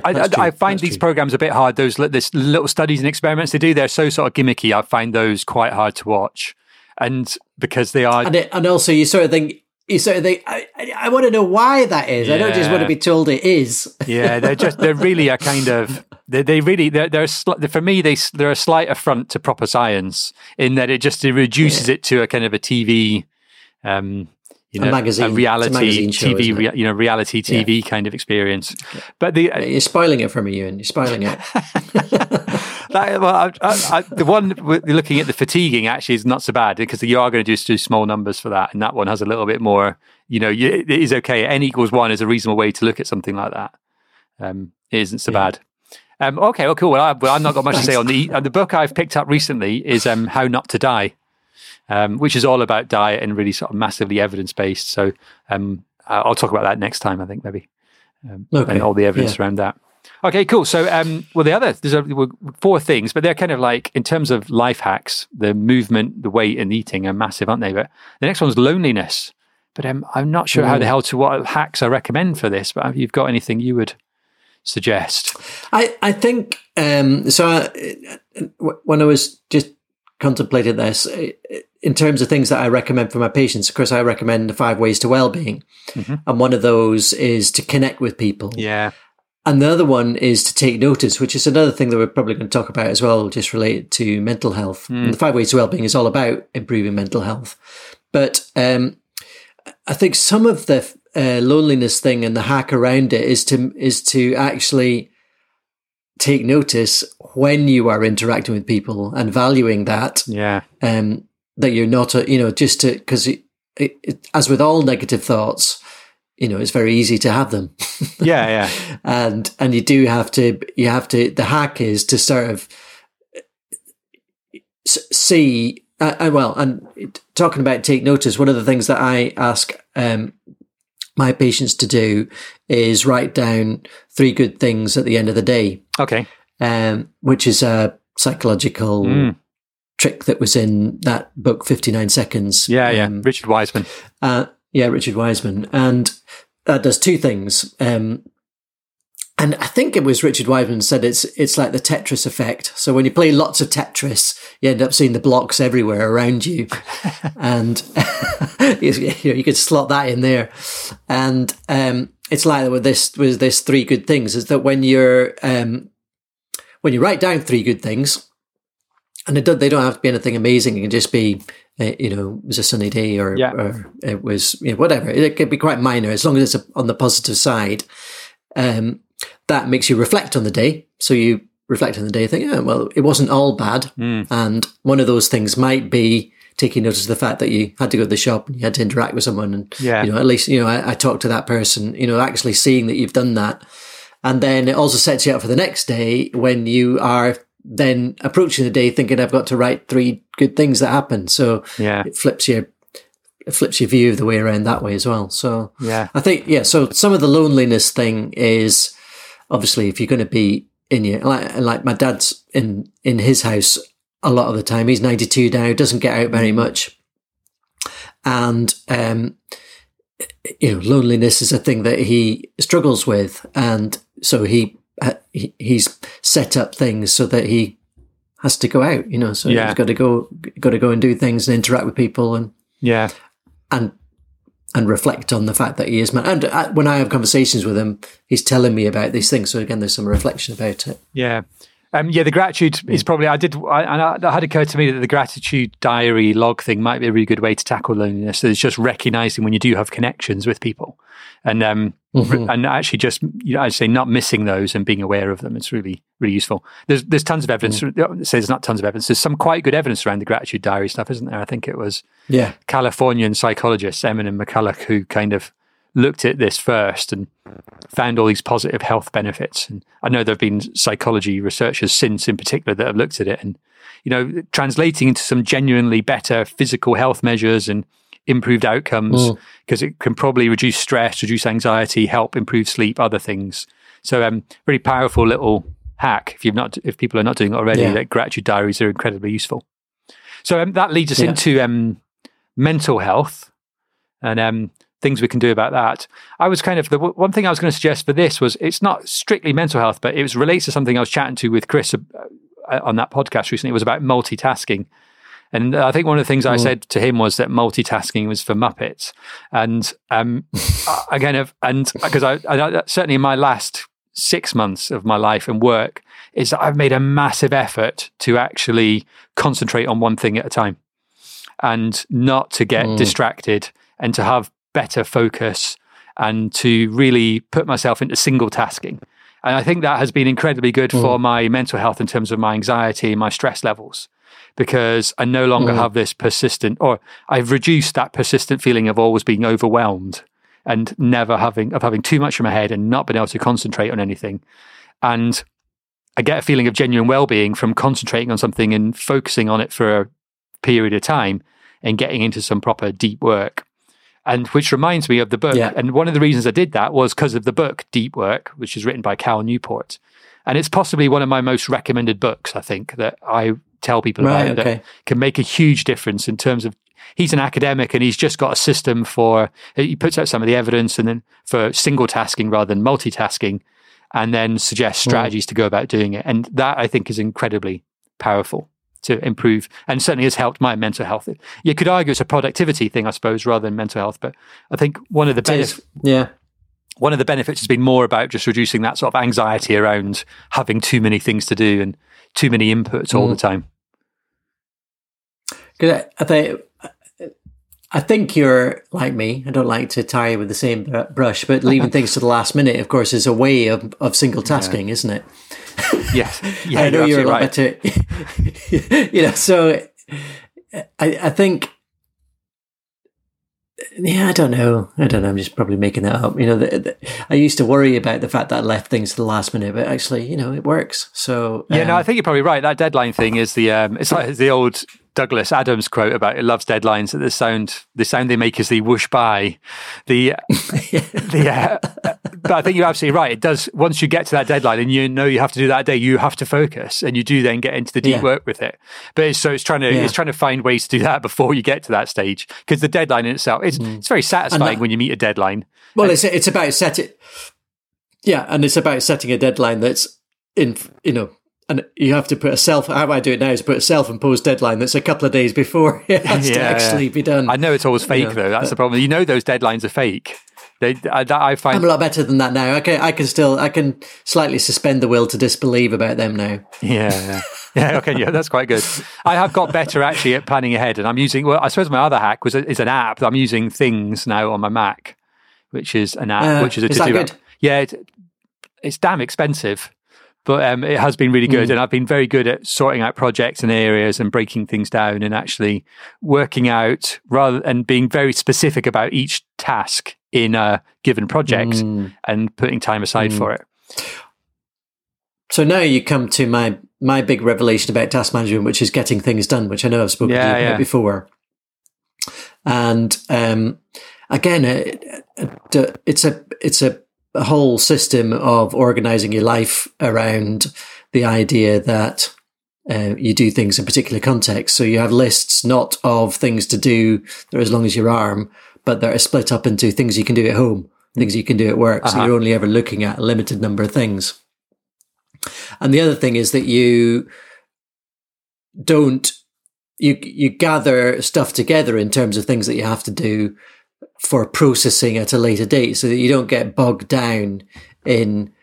I find that's these programs a bit hard, those little studies and experiments they do, they're so sort of gimmicky. I find those quite hard to watch. And because they are... And also you sort of think... I want to know why that is. Yeah. I don't just want to be told it is. Yeah, they're really a kind of, they're a slight affront to proper science in that it reduces it to a kind of a TV, a magazine, reality TV kind of experience. Yeah. But you're spoiling it for me, Ewan. You're spoiling it. The one looking at the fatiguing actually is not so bad because you are going to do small numbers for that, and that one has a little bit more. It is okay. N=1 is a reasonable way to look at something like that. It isn't so bad. Okay, well, cool. Well, I've not got much to say on the book I've picked up recently is How Not to Die, which is all about diet and really sort of massively evidence based. So I'll talk about that next time, I think, maybe, and all the evidence around that. Okay, cool. So, there's four things, but they're kind of like, in terms of life hacks, the movement, the weight and eating are massive, aren't they? But the next one's loneliness. But I'm not sure how the hell to what hacks I recommend for this, but have you got anything you would suggest? I think, when I was just contemplating this, in terms of things that I recommend for my patients, of course, I recommend the 5 ways to well-being. Mm-hmm. And one of those is to connect with people. Yeah. And the other one is to take notice, which is another thing that we're probably going to talk about as well, just related to mental health. Mm. And the 5 ways to wellbeing is all about improving mental health. But I think some of the loneliness thing and the hack around it is to actually take notice when you are interacting with people and valuing that. Yeah. That you're not, because as with all negative thoughts, it's very easy to have them. Yeah. And you have to, the hack is to sort of see, and talking about take notice, one of the things that I ask my patients to do is write down 3 good things at the end of the day. Okay. Which is a psychological trick that was in that book, 59 Seconds. Yeah. Richard Wiseman. Richard Wiseman. And that does 2 things. And I think it was Richard Wiseman said it's like the Tetris effect. So when you play lots of Tetris, you end up seeing the blocks everywhere around you. And you could slot that in there. And it's like with this 3 good things is that when you write down 3 good things, and they don't have to be anything amazing. It can just be, it was a sunny day or it was whatever. It could be quite minor as long as it's on the positive side. That makes you reflect on the day. So you reflect on the day and think, it wasn't all bad. Mm. And one of those things might be taking notice of the fact that you had to go to the shop and you had to interact with someone. And, at least, I talked to that person, actually seeing that you've done that. And then it also sets you up for the next day when you are then approaching the day thinking I've got to write 3 good things that happen. So it flips your view of the way around that way as well. So so some of the loneliness thing is obviously if you're going to be in your, like my dad's in his house a lot of the time, he's 92 now, doesn't get out very much. And, loneliness is a thing that he struggles with. And so he's set up things so that he has to go out, so he's got to go and do things and interact with people and reflect on the fact that he is man. And when I have conversations with him, he's telling me about these things. So again, there's some reflection about it. Yeah. The gratitude is probably, that had occurred to me that the gratitude diary log thing might be a really good way to tackle loneliness. So it's just recognizing when you do have connections with people and, and actually just, I'd say not missing those and being aware of them. It's really, really useful. There's tons of evidence. Mm. So there's not tons of evidence. There's some quite good evidence around the gratitude diary stuff, isn't there? I think it was Californian psychologists, Emin and McCulloch, who kind of looked at this first and found all these positive health benefits. And I know there have been psychology researchers since in particular that have looked at it and, translating into some genuinely better physical health measures and improved outcomes because it can probably reduce stress, reduce anxiety, help improve sleep, other things. So really powerful little hack if people are not doing it already. Yeah. Like gratitude diaries are incredibly useful. So that leads us into mental health and things we can do about that. I was kind of the one thing I was going to suggest for this was it's not strictly mental health, but it was relates to something I was chatting to with Chris on that podcast recently. It was about multitasking. And I think one of the things I said to him was that multitasking was for Muppets. And because I certainly in my last 6 months of my life and work is that I've made a massive effort to actually concentrate on one thing at a time and not to get distracted and to have better focus and to really put myself into single tasking. And I think that has been incredibly good for my mental health in terms of my anxiety and my stress levels, because I no longer have this persistent, or I've reduced that persistent feeling of always being overwhelmed and never having, of having too much in my head and not being able to concentrate on anything. And I get a feeling of genuine well-being from concentrating on something and focusing on it for a period of time and getting into some proper deep work. And which reminds me of the book. Yeah. And one of the reasons I did that was because of the book, Deep Work, which is written by Cal Newport. And it's possibly one of my most recommended books, I think, that I tell people about that can make a huge difference in terms of, he's an academic and he's just got a system for, he puts out some of the evidence and then for single tasking rather than multitasking, and then suggests strategies to go about doing it. And that I think is incredibly powerful to improve, and certainly has helped my mental health. You could argue it's a productivity thing, I suppose, rather than mental health, but I think one of the benefits has been more about just reducing that sort of anxiety around having too many things to do and too many inputs all the time. I think you're like me. I don't like to tie you with the same brush, but leaving things to the last minute, of course, is a way of single tasking, isn't it? Yes. Yeah, I know you're a lot better. You know, so I think, yeah, I don't know. I'm just probably making that up. You know, I used to worry about the fact that I left things to the last minute, but actually, you know, it works. So I think you're probably right. That deadline thing is the it's like the old Douglas Adams quote about it loves deadlines. That the sound they make is the whoosh by. But I think you're absolutely right. It does. Once you get to that deadline and you know you have to do that day, you have to focus, and you do then get into the deep work with it. But it's trying to find ways to do that before you get to that stage, because the deadline in itself it's very satisfying when you meet a deadline. Well, it's about setting. Yeah, and it's about setting a deadline that's in, you know. And you have to put a self-imposed deadline that's a couple of days before it has to actually be done. I know it's always fake, though. That's the problem. You know those deadlines are fake. I find I'm a lot better than that now. I can slightly suspend the will to disbelieve about them now. That's quite good. I have got better actually at planning ahead, and I'm using. Well, I suppose my other hack is an app that I'm using, Things, now on my Mac, which is an app, which is a to-do app. Yeah, it's damn expensive. But it has been really good, and I've been very good at sorting out projects and areas and breaking things down and actually working out rather and being very specific about each task in a given project and putting time aside for it. So now you come to my big revelation about task management, which is Getting Things Done, which I know I've spoken to you about before. And again, it's a whole system of organizing your life around the idea that you do things in particular contexts. So you have lists, not of things to do that are as long as your arm, but that are split up into things you can do at home, things you can do at work. So you're only ever looking at a limited number of things. And the other thing is that you gather stuff together in terms of things that you have to do for processing at a later date, so that you don't get bogged down in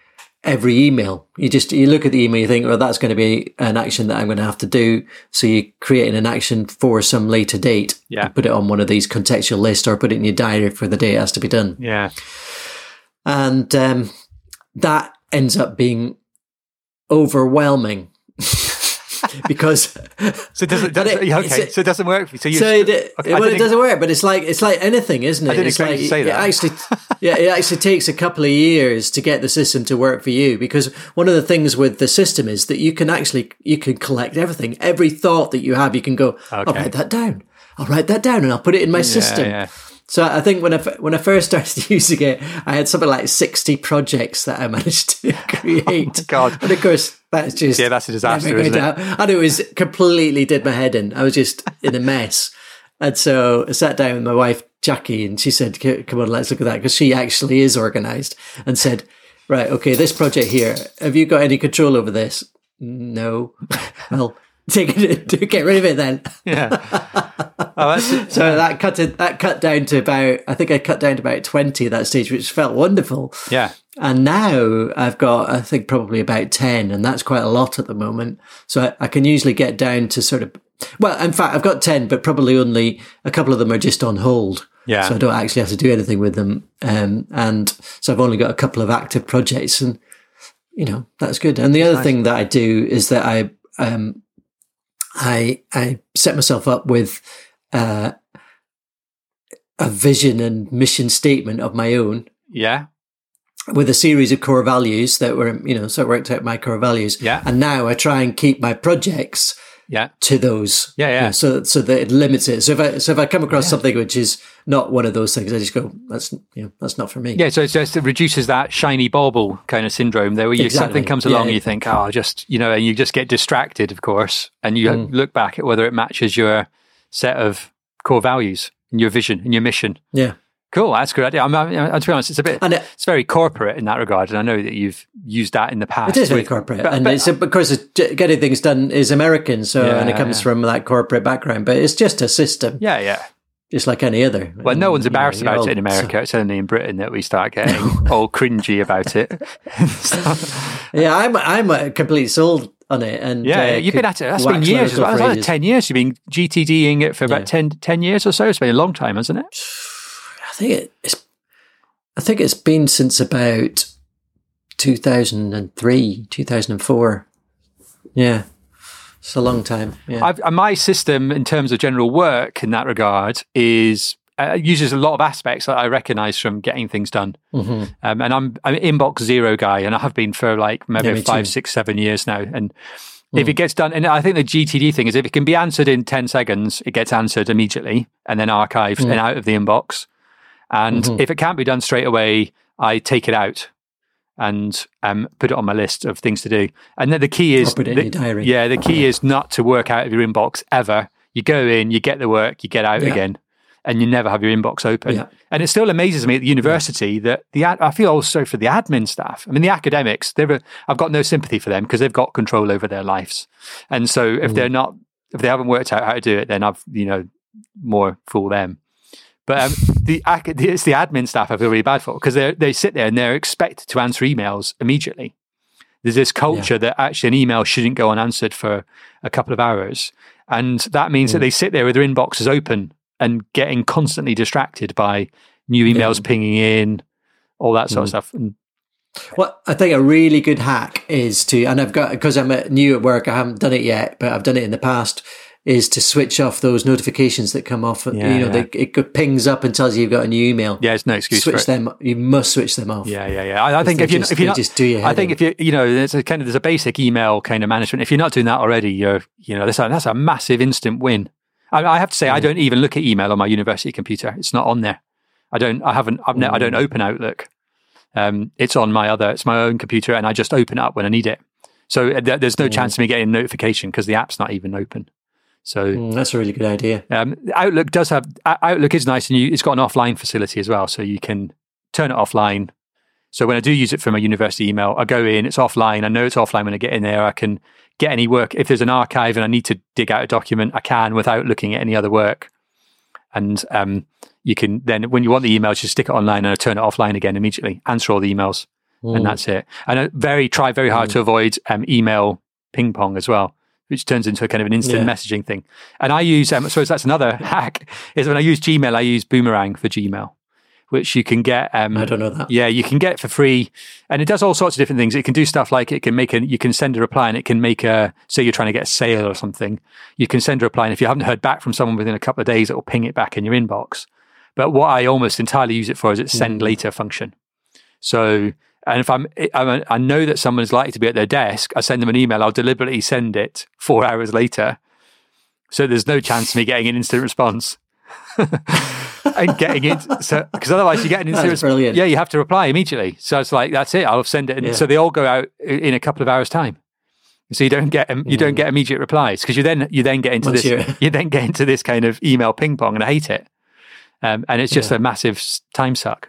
every email. You look at the email, you think, well, that's going to be an action that I'm going to have to do. So you're creating an action for some later date. Yeah. And put it on one of these contextual lists or put it in your diary for the day it has to be done. Yeah. And that ends up being overwhelming. Because so it doesn't work for you. It doesn't work, but it's like anything, isn't it? I didn't expect you to say that. It actually takes a couple of years to get the system to work for you, because one of the things with the system is that you can collect everything, every thought that you have. You can go, I'll write that down, and I'll put it in my system. So I think when I first started using it, I had something like 60 projects that I managed to create. Oh my God. And of course, that's just... Yeah, that's a disaster, isn't it? And it was completely did my head in. I was just in a mess. And so I sat down with my wife, Jackie, and she said, come on, let's look at that, because she actually is organized, and said, right, okay, this project here, have you got any control over this? No. Well, take it, get rid of it then. Yeah. Oh, so that cut down to about, I think I cut down to about 20 at that stage, which felt wonderful. Yeah. And now I've got, I think, probably about 10, and that's quite a lot at the moment. So I can usually get down to sort of, well, in fact, I've got 10, but probably only a couple of them are just on hold. Yeah. So I don't actually have to do anything with them. And so I've only got a couple of active projects, and, you know, that's good. And the other thing that I do is that I set myself up with a vision and mission statement of my own. Yeah. With a series of core values that were, you know, so it worked out my core values. Yeah. And now I try and keep my projects to those. Yeah, yeah. You know, so that it limits it. So if I come across something which is not one of those things, I just go, that's not for me. Yeah. So it reduces that shiny bauble kind of syndrome there, where something comes along and you think, and you just get distracted, of course, and you look back at whether it matches your set of core values and your vision and your mission. Yeah. Cool, that's a good idea. I'm to be honest, it's a bit, it's very corporate in that regard, and I know that you've used that in the past. It is very corporate, because Getting Things Done is American, and it comes from that corporate background. But it's just a system, just like any other. Well, no one's embarrassed about it in America. So. It's only in Britain that we start getting all cringy about it. Yeah, I'm completely sold on it. And you've been at it. That's been years. As well. That's like 10 years. You've been GTDing it for about 10 years or so. It's been a long time, hasn't it? I think it's been since about 2003, 2004. Yeah, it's a long time. Yeah. My system in terms of general work in that regard is uses a lot of aspects that I recognise from Getting Things Done. Mm-hmm. And I'm an inbox zero guy, and I have been for like maybe 5, 6, 7 years now. And if it gets done, and I think the GTD thing is, if it can be answered in 10 seconds, it gets answered immediately and then archived and out of the inbox. And if it can't be done straight away, I take it out and put it on my list of things to do. And then the key is, the key is not to work out of your inbox ever. You go in, you get the work, you get out again, and you never have your inbox open. Yeah. And it still amazes me at the university that I feel also for the admin staff. I mean, the academics, I've got no sympathy for them because they've got control over their lives. And so if they haven't worked out how to do it, then I've, more fool them. But it's the admin staff I feel really bad for, because they sit there and they're expected to answer emails immediately. There's this culture that actually an email shouldn't go unanswered for a couple of hours. And that means that they sit there with their inboxes open and getting constantly distracted by new emails pinging in, all that sort of stuff. And, well, I think a really good hack is to, and I've got, because I'm new at work, I haven't done it yet, but I've done it in the past, is to switch off those notifications that come off. It pings up and tells you you've got a new email. Yeah, it's no excuse. You must switch them off. Yeah. I think there's a basic email kind of management. If you're not doing that already, that's a massive instant win. I have to say, I don't even look at email on my university computer. It's not on there. I don't open Outlook. It's on it's my own computer, and I just open it up when I need it. So there's no chance of me getting a notification because the app's not even open. So that's a really good idea. Outlook does have Outlook is nice, and it's got an offline facility as well, so you can turn it offline. So when I do use it for my university email, I go in, it's offline. I know it's offline when I get in there. I can get any work. If there's an archive and I need to dig out a document, I can without looking at any other work. And you can then, when you want the emails, just stick it online, and I turn it offline again immediately. Answer all the emails, and that's it. And I try very hard to avoid email ping pong as well, which turns into a kind of an instant messaging thing. And I use, I suppose that's another hack, is when I use Gmail, I use Boomerang for Gmail, which you can get. I don't know that. Yeah, you can get it for free. And it does all sorts of different things. It can do stuff like you can send a reply, and it can make say you're trying to get a sale or something. You can send a reply, and if you haven't heard back from someone within a couple of days, it will ping it back in your inbox. But what I almost entirely use it for is its send later function. So, and if I know that someone's likely to be at their desk, I send them an email. I'll deliberately send it 4 hours later, so there's no chance of me getting an instant response. and getting it. So, because otherwise you're getting into serious. Brilliant. Yeah, you have to reply immediately. So it's like, that's it. I'll send it. And so they all go out in a couple of hours' time. So you don't get immediate replies, because you then get into this kind of email ping pong, and I hate it. And it's just a massive time suck.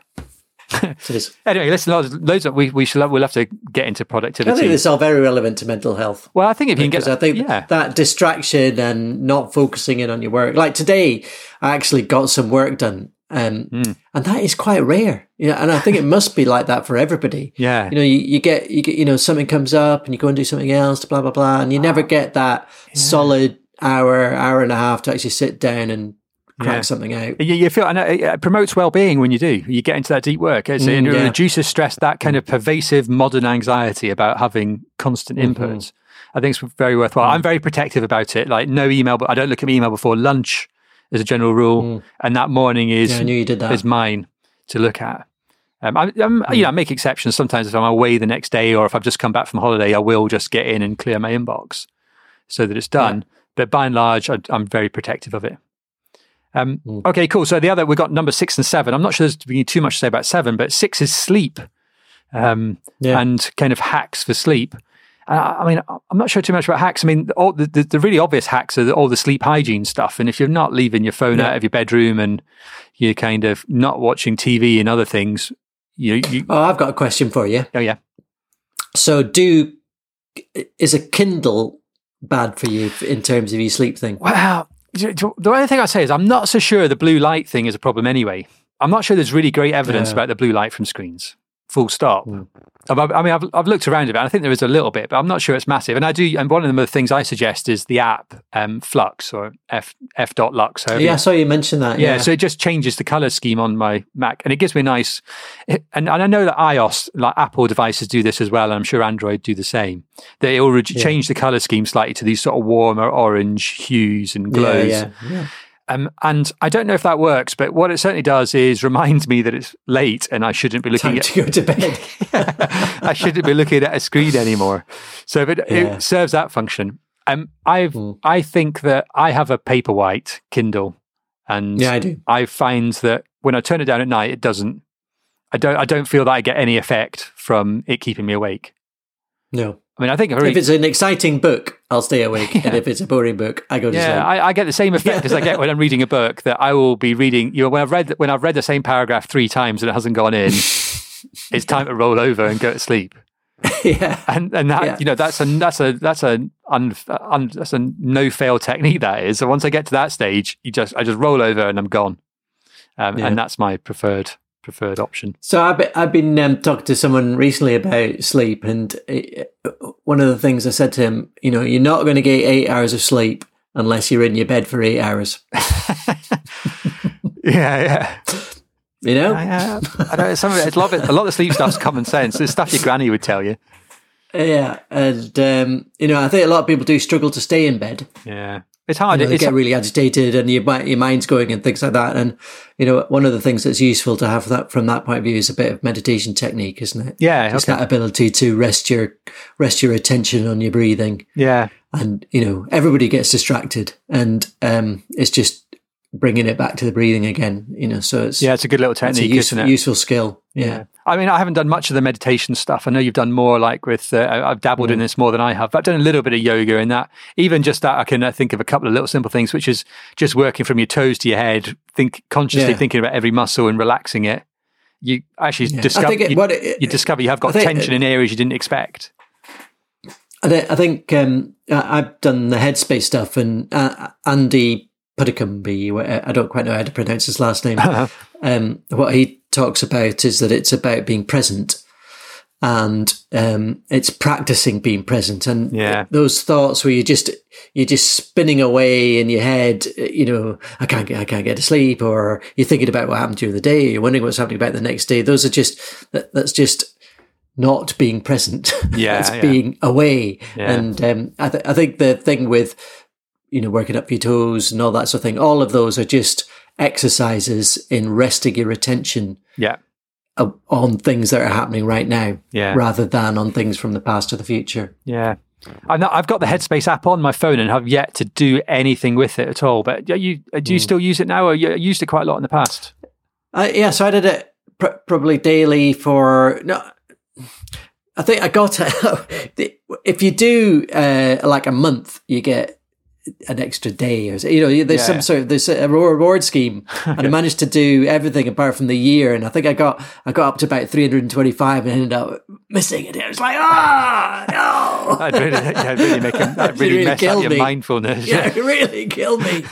It is. Anyway, listen, loads of we'll have to get into productivity. I think it's all very relevant to mental health. Well, I think if you can get, that distraction and not focusing in on your work. Like today, I actually got some work done, and that is quite rare. Yeah, and I think it must be like that for everybody. Yeah, you know, you get something comes up and you go and do something else, blah blah blah, and you never get that solid hour and a half to actually sit down and crack something out. You feel, and it promotes well-being when you do. You get into that deep work. And it reduces stress, that kind of pervasive modern anxiety about having constant inputs. I think it's very worthwhile. I'm very protective about it. Like no email, but I don't look at my email before lunch as a general rule. And that morning is mine to look at. I make exceptions sometimes if I'm away the next day, or if I've just come back from holiday, I will just get in and clear my inbox so that it's done. But by and large, I'm very protective of it. Okay, cool. So the other, we've got number 6 and 7. I'm not sure there's been too much to say about 7, but 6 is sleep, and kind of hacks for sleep. And I mean, I'm not sure too much about hacks. I mean, all the really obvious hacks are all the sleep hygiene stuff. And if you're not leaving your phone out of your bedroom and you're kind of not watching TV and other things, Oh, I've got a question for you. Oh yeah. So is a Kindle bad for you in terms of your sleep thing? Wow. The only thing I say is I'm not so sure the blue light thing is a problem anyway. I'm not sure there's really great evidence about the blue light from screens. Full stop. Yeah. I mean, I've looked around a bit, and I think there is a little bit, but I'm not sure it's massive. And I do. And one of the things I suggest is the app F.lux or F.lux. Yeah, I saw you mention that. Yeah, so it just changes the color scheme on my Mac, and it gives me a nice. And I know that iOS, like Apple devices, do this as well, and I'm sure Android do the same. They will change the color scheme slightly to these sort of warmer orange hues and glows. Yeah. And I don't know if that works, but what it certainly does is reminds me that it's late and I shouldn't be looking to go to bed. I shouldn't be looking at a screen anymore. So it serves that function. I think that I have a Paperwhite Kindle, and I do. I find that when I turn it down at night, it doesn't. I don't feel that I get any effect from it keeping me awake. No. I mean, I think if it's an exciting book, I'll stay awake. And if it's a boring book, I go to sleep. Yeah, I get the same effect as I get when I'm reading a book, that I will be reading, when I've read the same paragraph 3 times and it hasn't gone in, it's time to roll over and go to sleep. And that, that's a no fail technique, that is. So once I get to that stage, I just roll over and I'm gone. And that's my preferred option. So I've been talking to someone recently about sleep, and one of the things I said to him, you're not going to get 8 hours of sleep unless you're in your bed for 8 hours. I don't know, some of it, a lot of the sleep stuff's common sense. It's stuff your granny would tell you. And I think a lot of people do struggle to stay in bed. It's hard. You get really agitated, and your mind's going and things like that. And one of the things that's useful to have that from that point of view is a bit of meditation technique, isn't it? Yeah, just that ability to rest your attention on your breathing. Yeah, and everybody gets distracted, and it's just bringing it back to the breathing again. So it's it's a good little technique. It's a useful skill. Yeah. I mean, I haven't done much of the meditation stuff. I know you've done more, like with, I've dabbled in this more than I have, but I've done a little bit of yoga in that. Even just that, I can think of a couple of little simple things, which is just working from your toes to your head, thinking about every muscle and relaxing it. You actually discover you have got tension in areas you didn't expect. I think I've done the Headspace stuff, and Andy Puddicombe, I don't quite know how to pronounce his last name. What he talks about is that it's about being present, and it's practicing being present. And those thoughts where you're just spinning away in your head, I can't get to sleep, or you're thinking about what happened during the day, you're wondering what's happening about the next day. Those are that's just not being present. That's being away. Yeah. And I think the thing with working up your toes and all that sort of thing, all of those are just exercises in resting your attention on things that are happening right now rather than on things from the past to the future. Yeah. I've got the Headspace app on my phone and have yet to do anything with it at all. But do you still use it now, or you used it quite a lot in the past? Yeah, so I did it probably daily for... No, I think I got it. If you do like a month, you get an extra day, or there's some sort of, there's a reward scheme, and I managed to do everything apart from the year. And I think I got up to about 325 and ended up missing it. It was like, no! That really messed up your mindfulness. Yeah, it really killed me.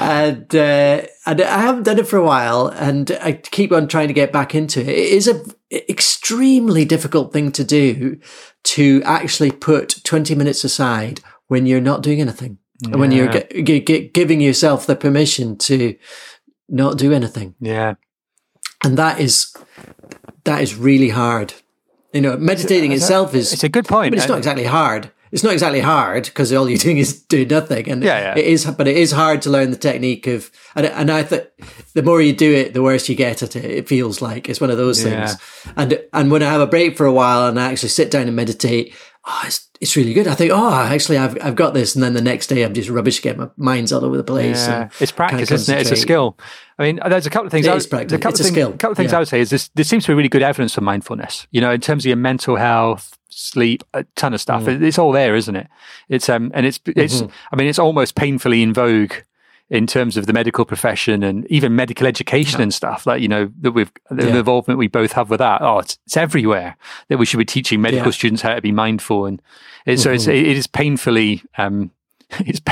And I haven't done it for a while, and I keep on trying to get back into it. It is an extremely difficult thing to do, to actually put 20 minutes aside when you're not doing anything, and when you're giving yourself the permission to not do anything. Yeah. And that is really hard. Meditating itself is... It's a good point. But it's not exactly hard. It's not exactly hard, because all you're doing is do nothing. And it is hard to learn the technique of... And I think the more you do it, the worse you get at it. It feels like it's one of those things. And when I have a break for a while and I actually sit down and meditate, it's really good. I think, actually, I've got this. And then the next day, I'm just rubbish again. My mind's all over the place. Yeah. It's practice, isn't it? It's a skill. I mean, there's a couple of things. I would say is this, there seems to be really good evidence for mindfulness, in terms of your mental health, sleep, a ton of stuff. It's all there, isn't it? It's, and it's, I mean, it's almost painfully in vogue in terms of the medical profession and even medical education and stuff, like, the involvement we both have with that. It's everywhere that we should be teaching medical students how to be mindful. And it is painfully, message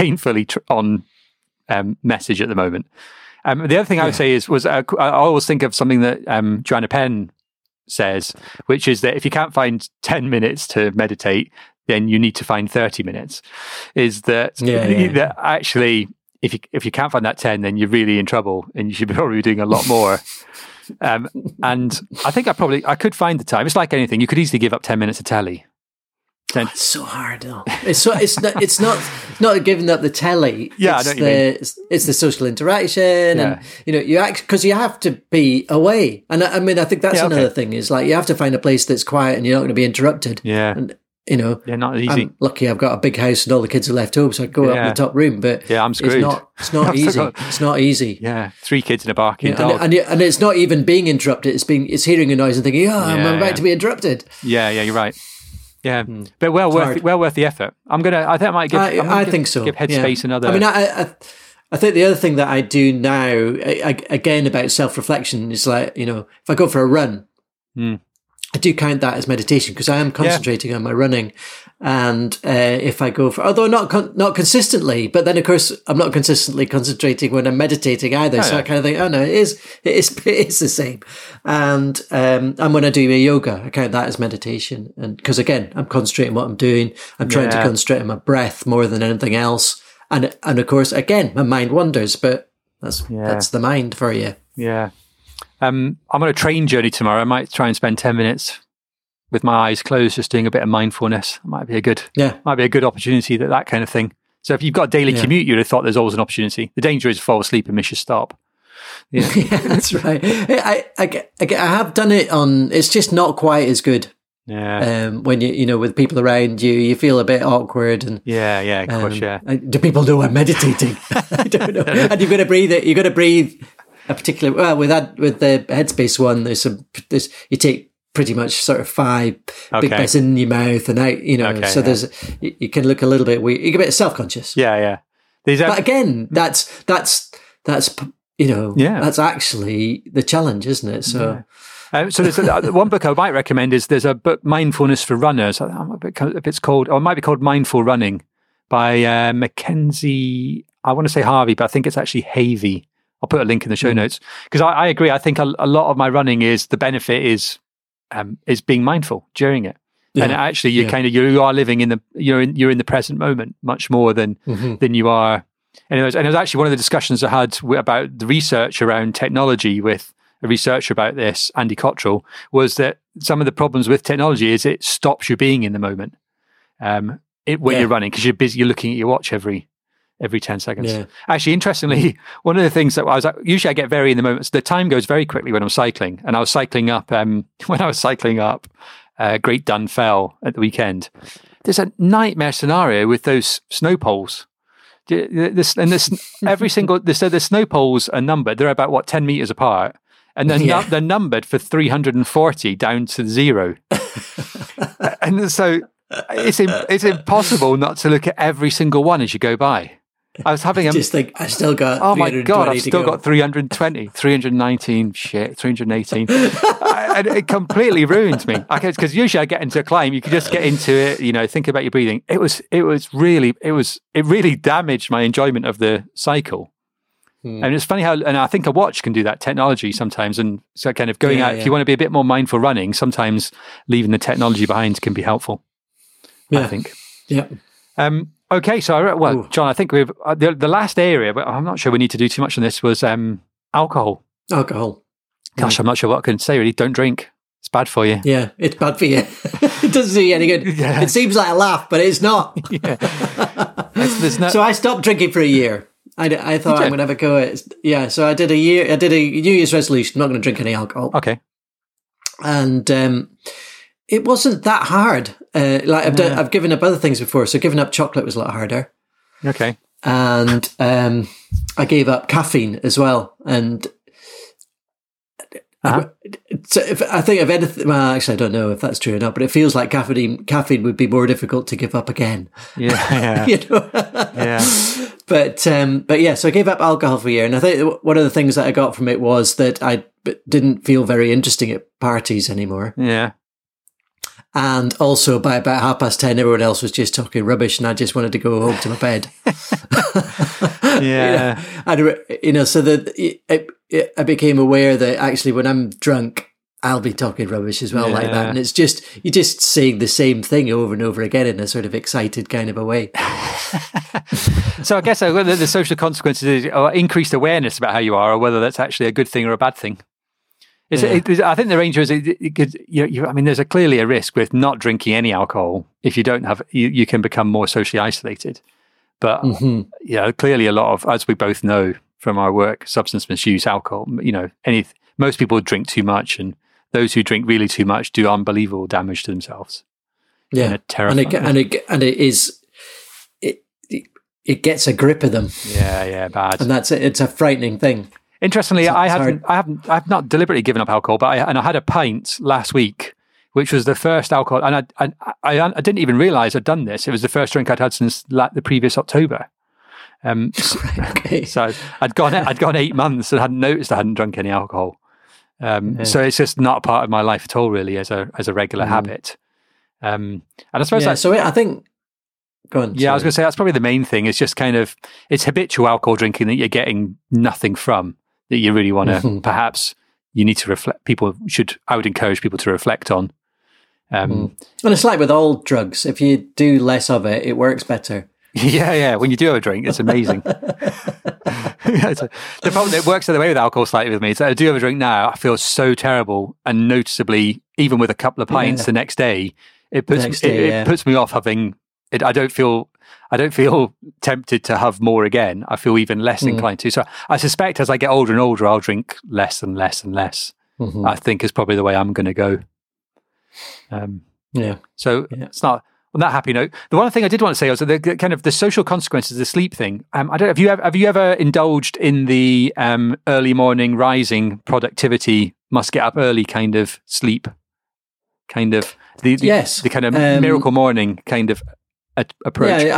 at the moment. The other thing I would say was I always think of something that Joanna Penn says, which is that if you can't find 10 minutes to meditate, then you need to find 30 minutes. Is that that actually... If you can't find that 10, then you're really in trouble, and you should be probably doing a lot more. And I think I could find the time. It's like anything; you could easily give up 10 minutes of telly. It's so hard, though. It's not giving up the telly. Yeah, I know what you mean. It's the social interaction, and you act, because you have to be away. And I mean, I think that's another thing, is like you have to find a place that's quiet and you're not going to be interrupted. Yeah. And, not easy. I'm lucky I've got a big house and all the kids are left home, so I go up in the top room. But I'm screwed. It's not easy. It's not easy. Yeah, 3 kids and a barking dog, and it's not even being interrupted. It's hearing a noise and thinking, I'm about to be interrupted. Yeah, you're right. Yeah, but well worth the effort. I think Headspace another. I mean, I think the other thing that I do now, again about self-reflection, is like, if I go for a run. I do count that as meditation, because I am concentrating on my running. And if I go for, although not consistently, but then of course I'm not consistently concentrating when I'm meditating either. I kind of think, it is the same. And when I do my yoga, I count that as meditation. And because again, I'm concentrating on what I'm doing. I'm trying to concentrate on my breath more than anything else. And of course, again, my mind wanders, but that's the mind for you. Yeah. I'm on a train journey tomorrow. I might try and spend 10 minutes with my eyes closed, just doing a bit of mindfulness. Might be a good opportunity, that kind of thing. So if you've got a daily commute, you'd have thought there's always an opportunity. The danger is to fall asleep and miss your stop. Yeah, that's right. I have done it on. It's just not quite as good. Yeah. When you with people around you, you feel a bit awkward, and of course, do people know I'm meditating? I don't know. And you've got to breathe it. You've got to breathe. A particular, with the Headspace one, there's you take pretty much sort of 5 big breaths in your mouth and out, there's you can look a little bit weird, you get a bit self conscious. But again, that's actually the challenge, isn't it? So there's one book I might recommend is there's a book, Mindfulness for Runners. I don't know if it's called, or it might be called Mindful Running, by Mackenzie. I want to say Harvey, but I think it's actually Havey. I'll put a link in the show notes, because I agree. I think a lot of my running is, the benefit is being mindful during it, and actually you kind of you are living in the you're in the present moment much more than you are. Anyways, and it was actually one of the discussions I had about the research around technology with a researcher about this, Andy Cottrell, was that some of the problems with technology is it stops you being in the moment when you're running, because you're busy, you're looking at your watch every 10 seconds. Actually, interestingly, one of the things that usually I get very in the moment, so the time goes very quickly when I'm cycling, and I was cycling up Great Dun Fell at the weekend. there's a nightmare scenario with those snow poles. The snow poles are numbered. They're about 10 meters apart, and they're numbered for 340 down to 0. And so it's impossible not to look at every single one as you go by. I was having I still got. Oh my God! I've still got 320, 319, 318. And it completely ruined me. Because usually I get into a climb, you can just get into it, think about your breathing. It really damaged my enjoyment of the cycle. And it's funny how, and I think a watch can do that, technology sometimes. And so kind of going out, if you want to be a bit more mindful running, sometimes leaving the technology behind can be helpful. Yeah. I think. Yeah. Okay, so John, I think we've the last area, but I'm not sure we need to do too much on this, was alcohol. Gosh, I'm not sure what I can say really. Don't drink. It's bad for you. Yeah, it's bad for you. It doesn't do you any good. Yeah. It seems like a laugh, but it's not. Yeah. So I stopped drinking for a year. I thought I would never go it. Yeah, so I did a year. I did a New Year's resolution. I'm not going to drink any alcohol. Okay. And it wasn't that hard. I've given up other things before, so giving up chocolate was a lot harder. Okay. And I gave up caffeine as well, and. So I think of anything. Well, actually, I don't know if that's true or not, but it feels like caffeine would be more difficult to give up again. Yeah, yeah. So I gave up alcohol for a year, and I think one of the things that I got from it was that I didn't feel very interesting at parties anymore. Yeah. And also, by about 10:30, everyone else was just talking rubbish, and I just wanted to go home to my bed. Yeah, so that I became aware that actually, when I'm drunk, I'll be talking rubbish as well, like that, and it's just you're just saying the same thing over and over again in a sort of excited kind of a way. So I guess whether the social consequences are increased awareness about how you are, or whether that's actually a good thing or a bad thing. I think the range is it could. There's clearly a risk with not drinking any alcohol. If you don't have, you can become more socially isolated. But clearly a lot of, as we both know from our work, substance misuse, alcohol. Most people drink too much, and those who drink really too much do unbelievable damage to themselves. Yeah, and it is. It gets a grip of them. Yeah, bad. And that's it. It's a frightening thing. Interestingly, I've not deliberately given up alcohol, but I had a pint last week, which was the first alcohol, and I didn't even realise I'd done this. It was the first drink I'd had since the previous October. So I'd gone 8 months and hadn't noticed I hadn't drunk any alcohol. So it's just not part of my life at all, really, as a regular habit. And I suppose I think. Go on, I was going to say that's probably the main thing. It's just kind of it's habitual alcohol drinking that you're getting nothing from. That you really want to, perhaps you need to reflect. I would encourage people to reflect on. And it's like with all drugs. If you do less of it, it works better. Yeah. When you do have a drink, it's amazing. The problem, it works the other way with alcohol slightly with me. So I do have a drink now. I feel so terrible, and noticeably, even with a couple of pints the next day, it puts me off having it. I don't feel tempted to have more again. I feel even less inclined to. So I suspect as I get older and older, I'll drink less and less and less, I think is probably the way I'm going to go. So it's not on that happy note. The one thing I did want to say was the kind of the social consequences of the sleep thing. I don't know, have you ever indulged in the early morning rising productivity, must get up early kind of sleep, kind of the kind of miracle morning kind of approach. Yeah,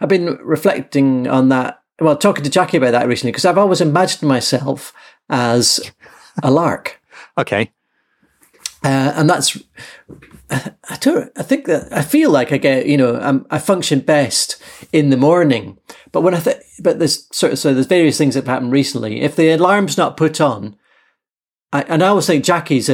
I've been reflecting on that. Well, talking to Jackie about that recently, because I've always imagined myself as a lark. Okay, and that's. I think that I feel like I get. I function best in the morning. But when but there's sort of so there's various things that have happened recently. If the alarm's not put on, I always think Jackie's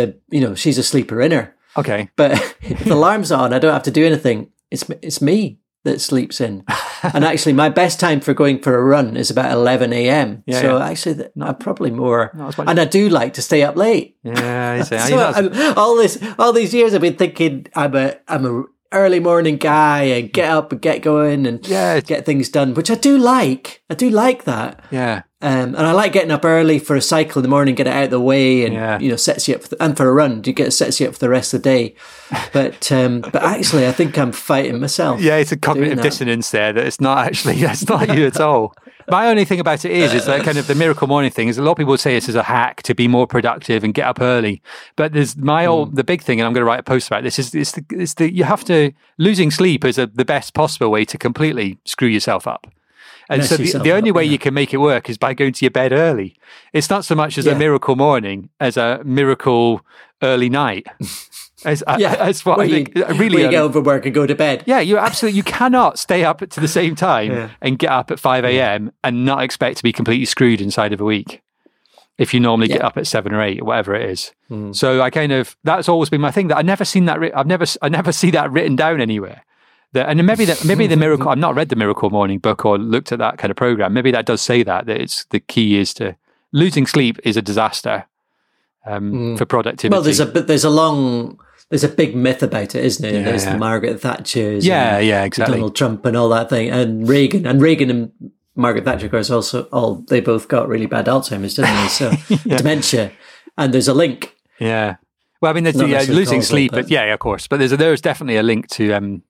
she's a sleeper inner. Okay, but if the alarm's on, I don't have to do anything. It's me that sleeps in. And actually, my best time for going for a run is about 11 a.m. Yeah, so actually, I'm probably more. And I do like to stay up late. Yeah, so all these years, I've been thinking I'm a early morning guy and get up and get going and get things done, which I do like. I do like that. Yeah. And I like getting up early for a cycle in the morning, get it out of the way, and you know, sets you up. And for a run, sets you up for the rest of the day. But actually, I think I'm fighting myself. Yeah, it's a cognitive dissonance there. That it's not actually that's not you at all. My only thing about it is that kind of the miracle morning thing is a lot of people say this is a hack to be more productive and get up early. But there's the big thing, and I'm going to write a post about this. Is you have to losing sleep is the best possible way to completely screw yourself up. And so the only way you can make it work is by going to your bed early. It's not so much as a miracle morning as a miracle early night. That's what I think. Really, you get over work and go to bed. Yeah, you cannot stay up to the same time and get up at 5 a.m. and not expect to be completely screwed inside of a week if you normally get up at 7 or 8 or whatever it is. So I that's always been my thing, that I've never seen that. I never see that written down anywhere. And maybe the miracle, I've not read the Miracle Morning book or looked at that kind of program. Maybe that does say that it's the key is to losing sleep is a disaster for productivity. Well, there's a big myth about it, isn't it? There's the Margaret Thatcher's, exactly, Donald Trump, and all that thing, and Reagan and Margaret Thatcher, of course, they both got really bad Alzheimer's, didn't they? So dementia, and there's a link. Yeah, well, I mean, there's losing sleep, but of course, but there's definitely a link to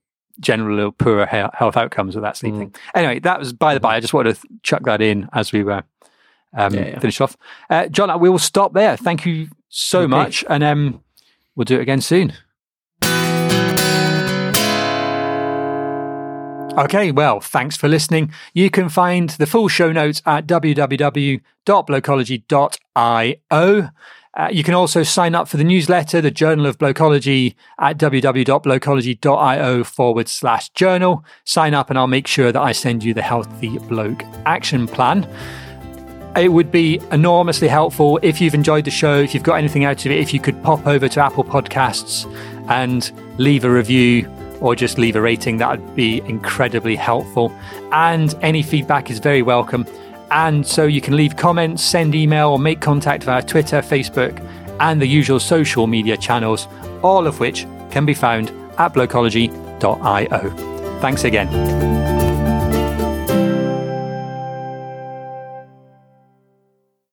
general poorer health outcomes with that sleep thing. Anyway, that was by the by. I just wanted to chuck that in as we were finished off. John, we will stop there. Thank you so much, and we'll do it again soon. Okay, well, thanks for listening. You can find the full show notes at www.blocology.io. You can also sign up for the newsletter, the Journal of Blocology, at www.blocology.io/journal. Sign up and I'll make sure that I send you the Healthy Bloke Action Plan. It would be enormously helpful if you've enjoyed the show, if you've got anything out of it, if you could pop over to Apple Podcasts and leave a review or just leave a rating. That would be incredibly helpful. And any feedback is very welcome. And so you can leave comments, send email, or make contact via Twitter, Facebook, and the usual social media channels, all of which can be found at blocology.io. Thanks again.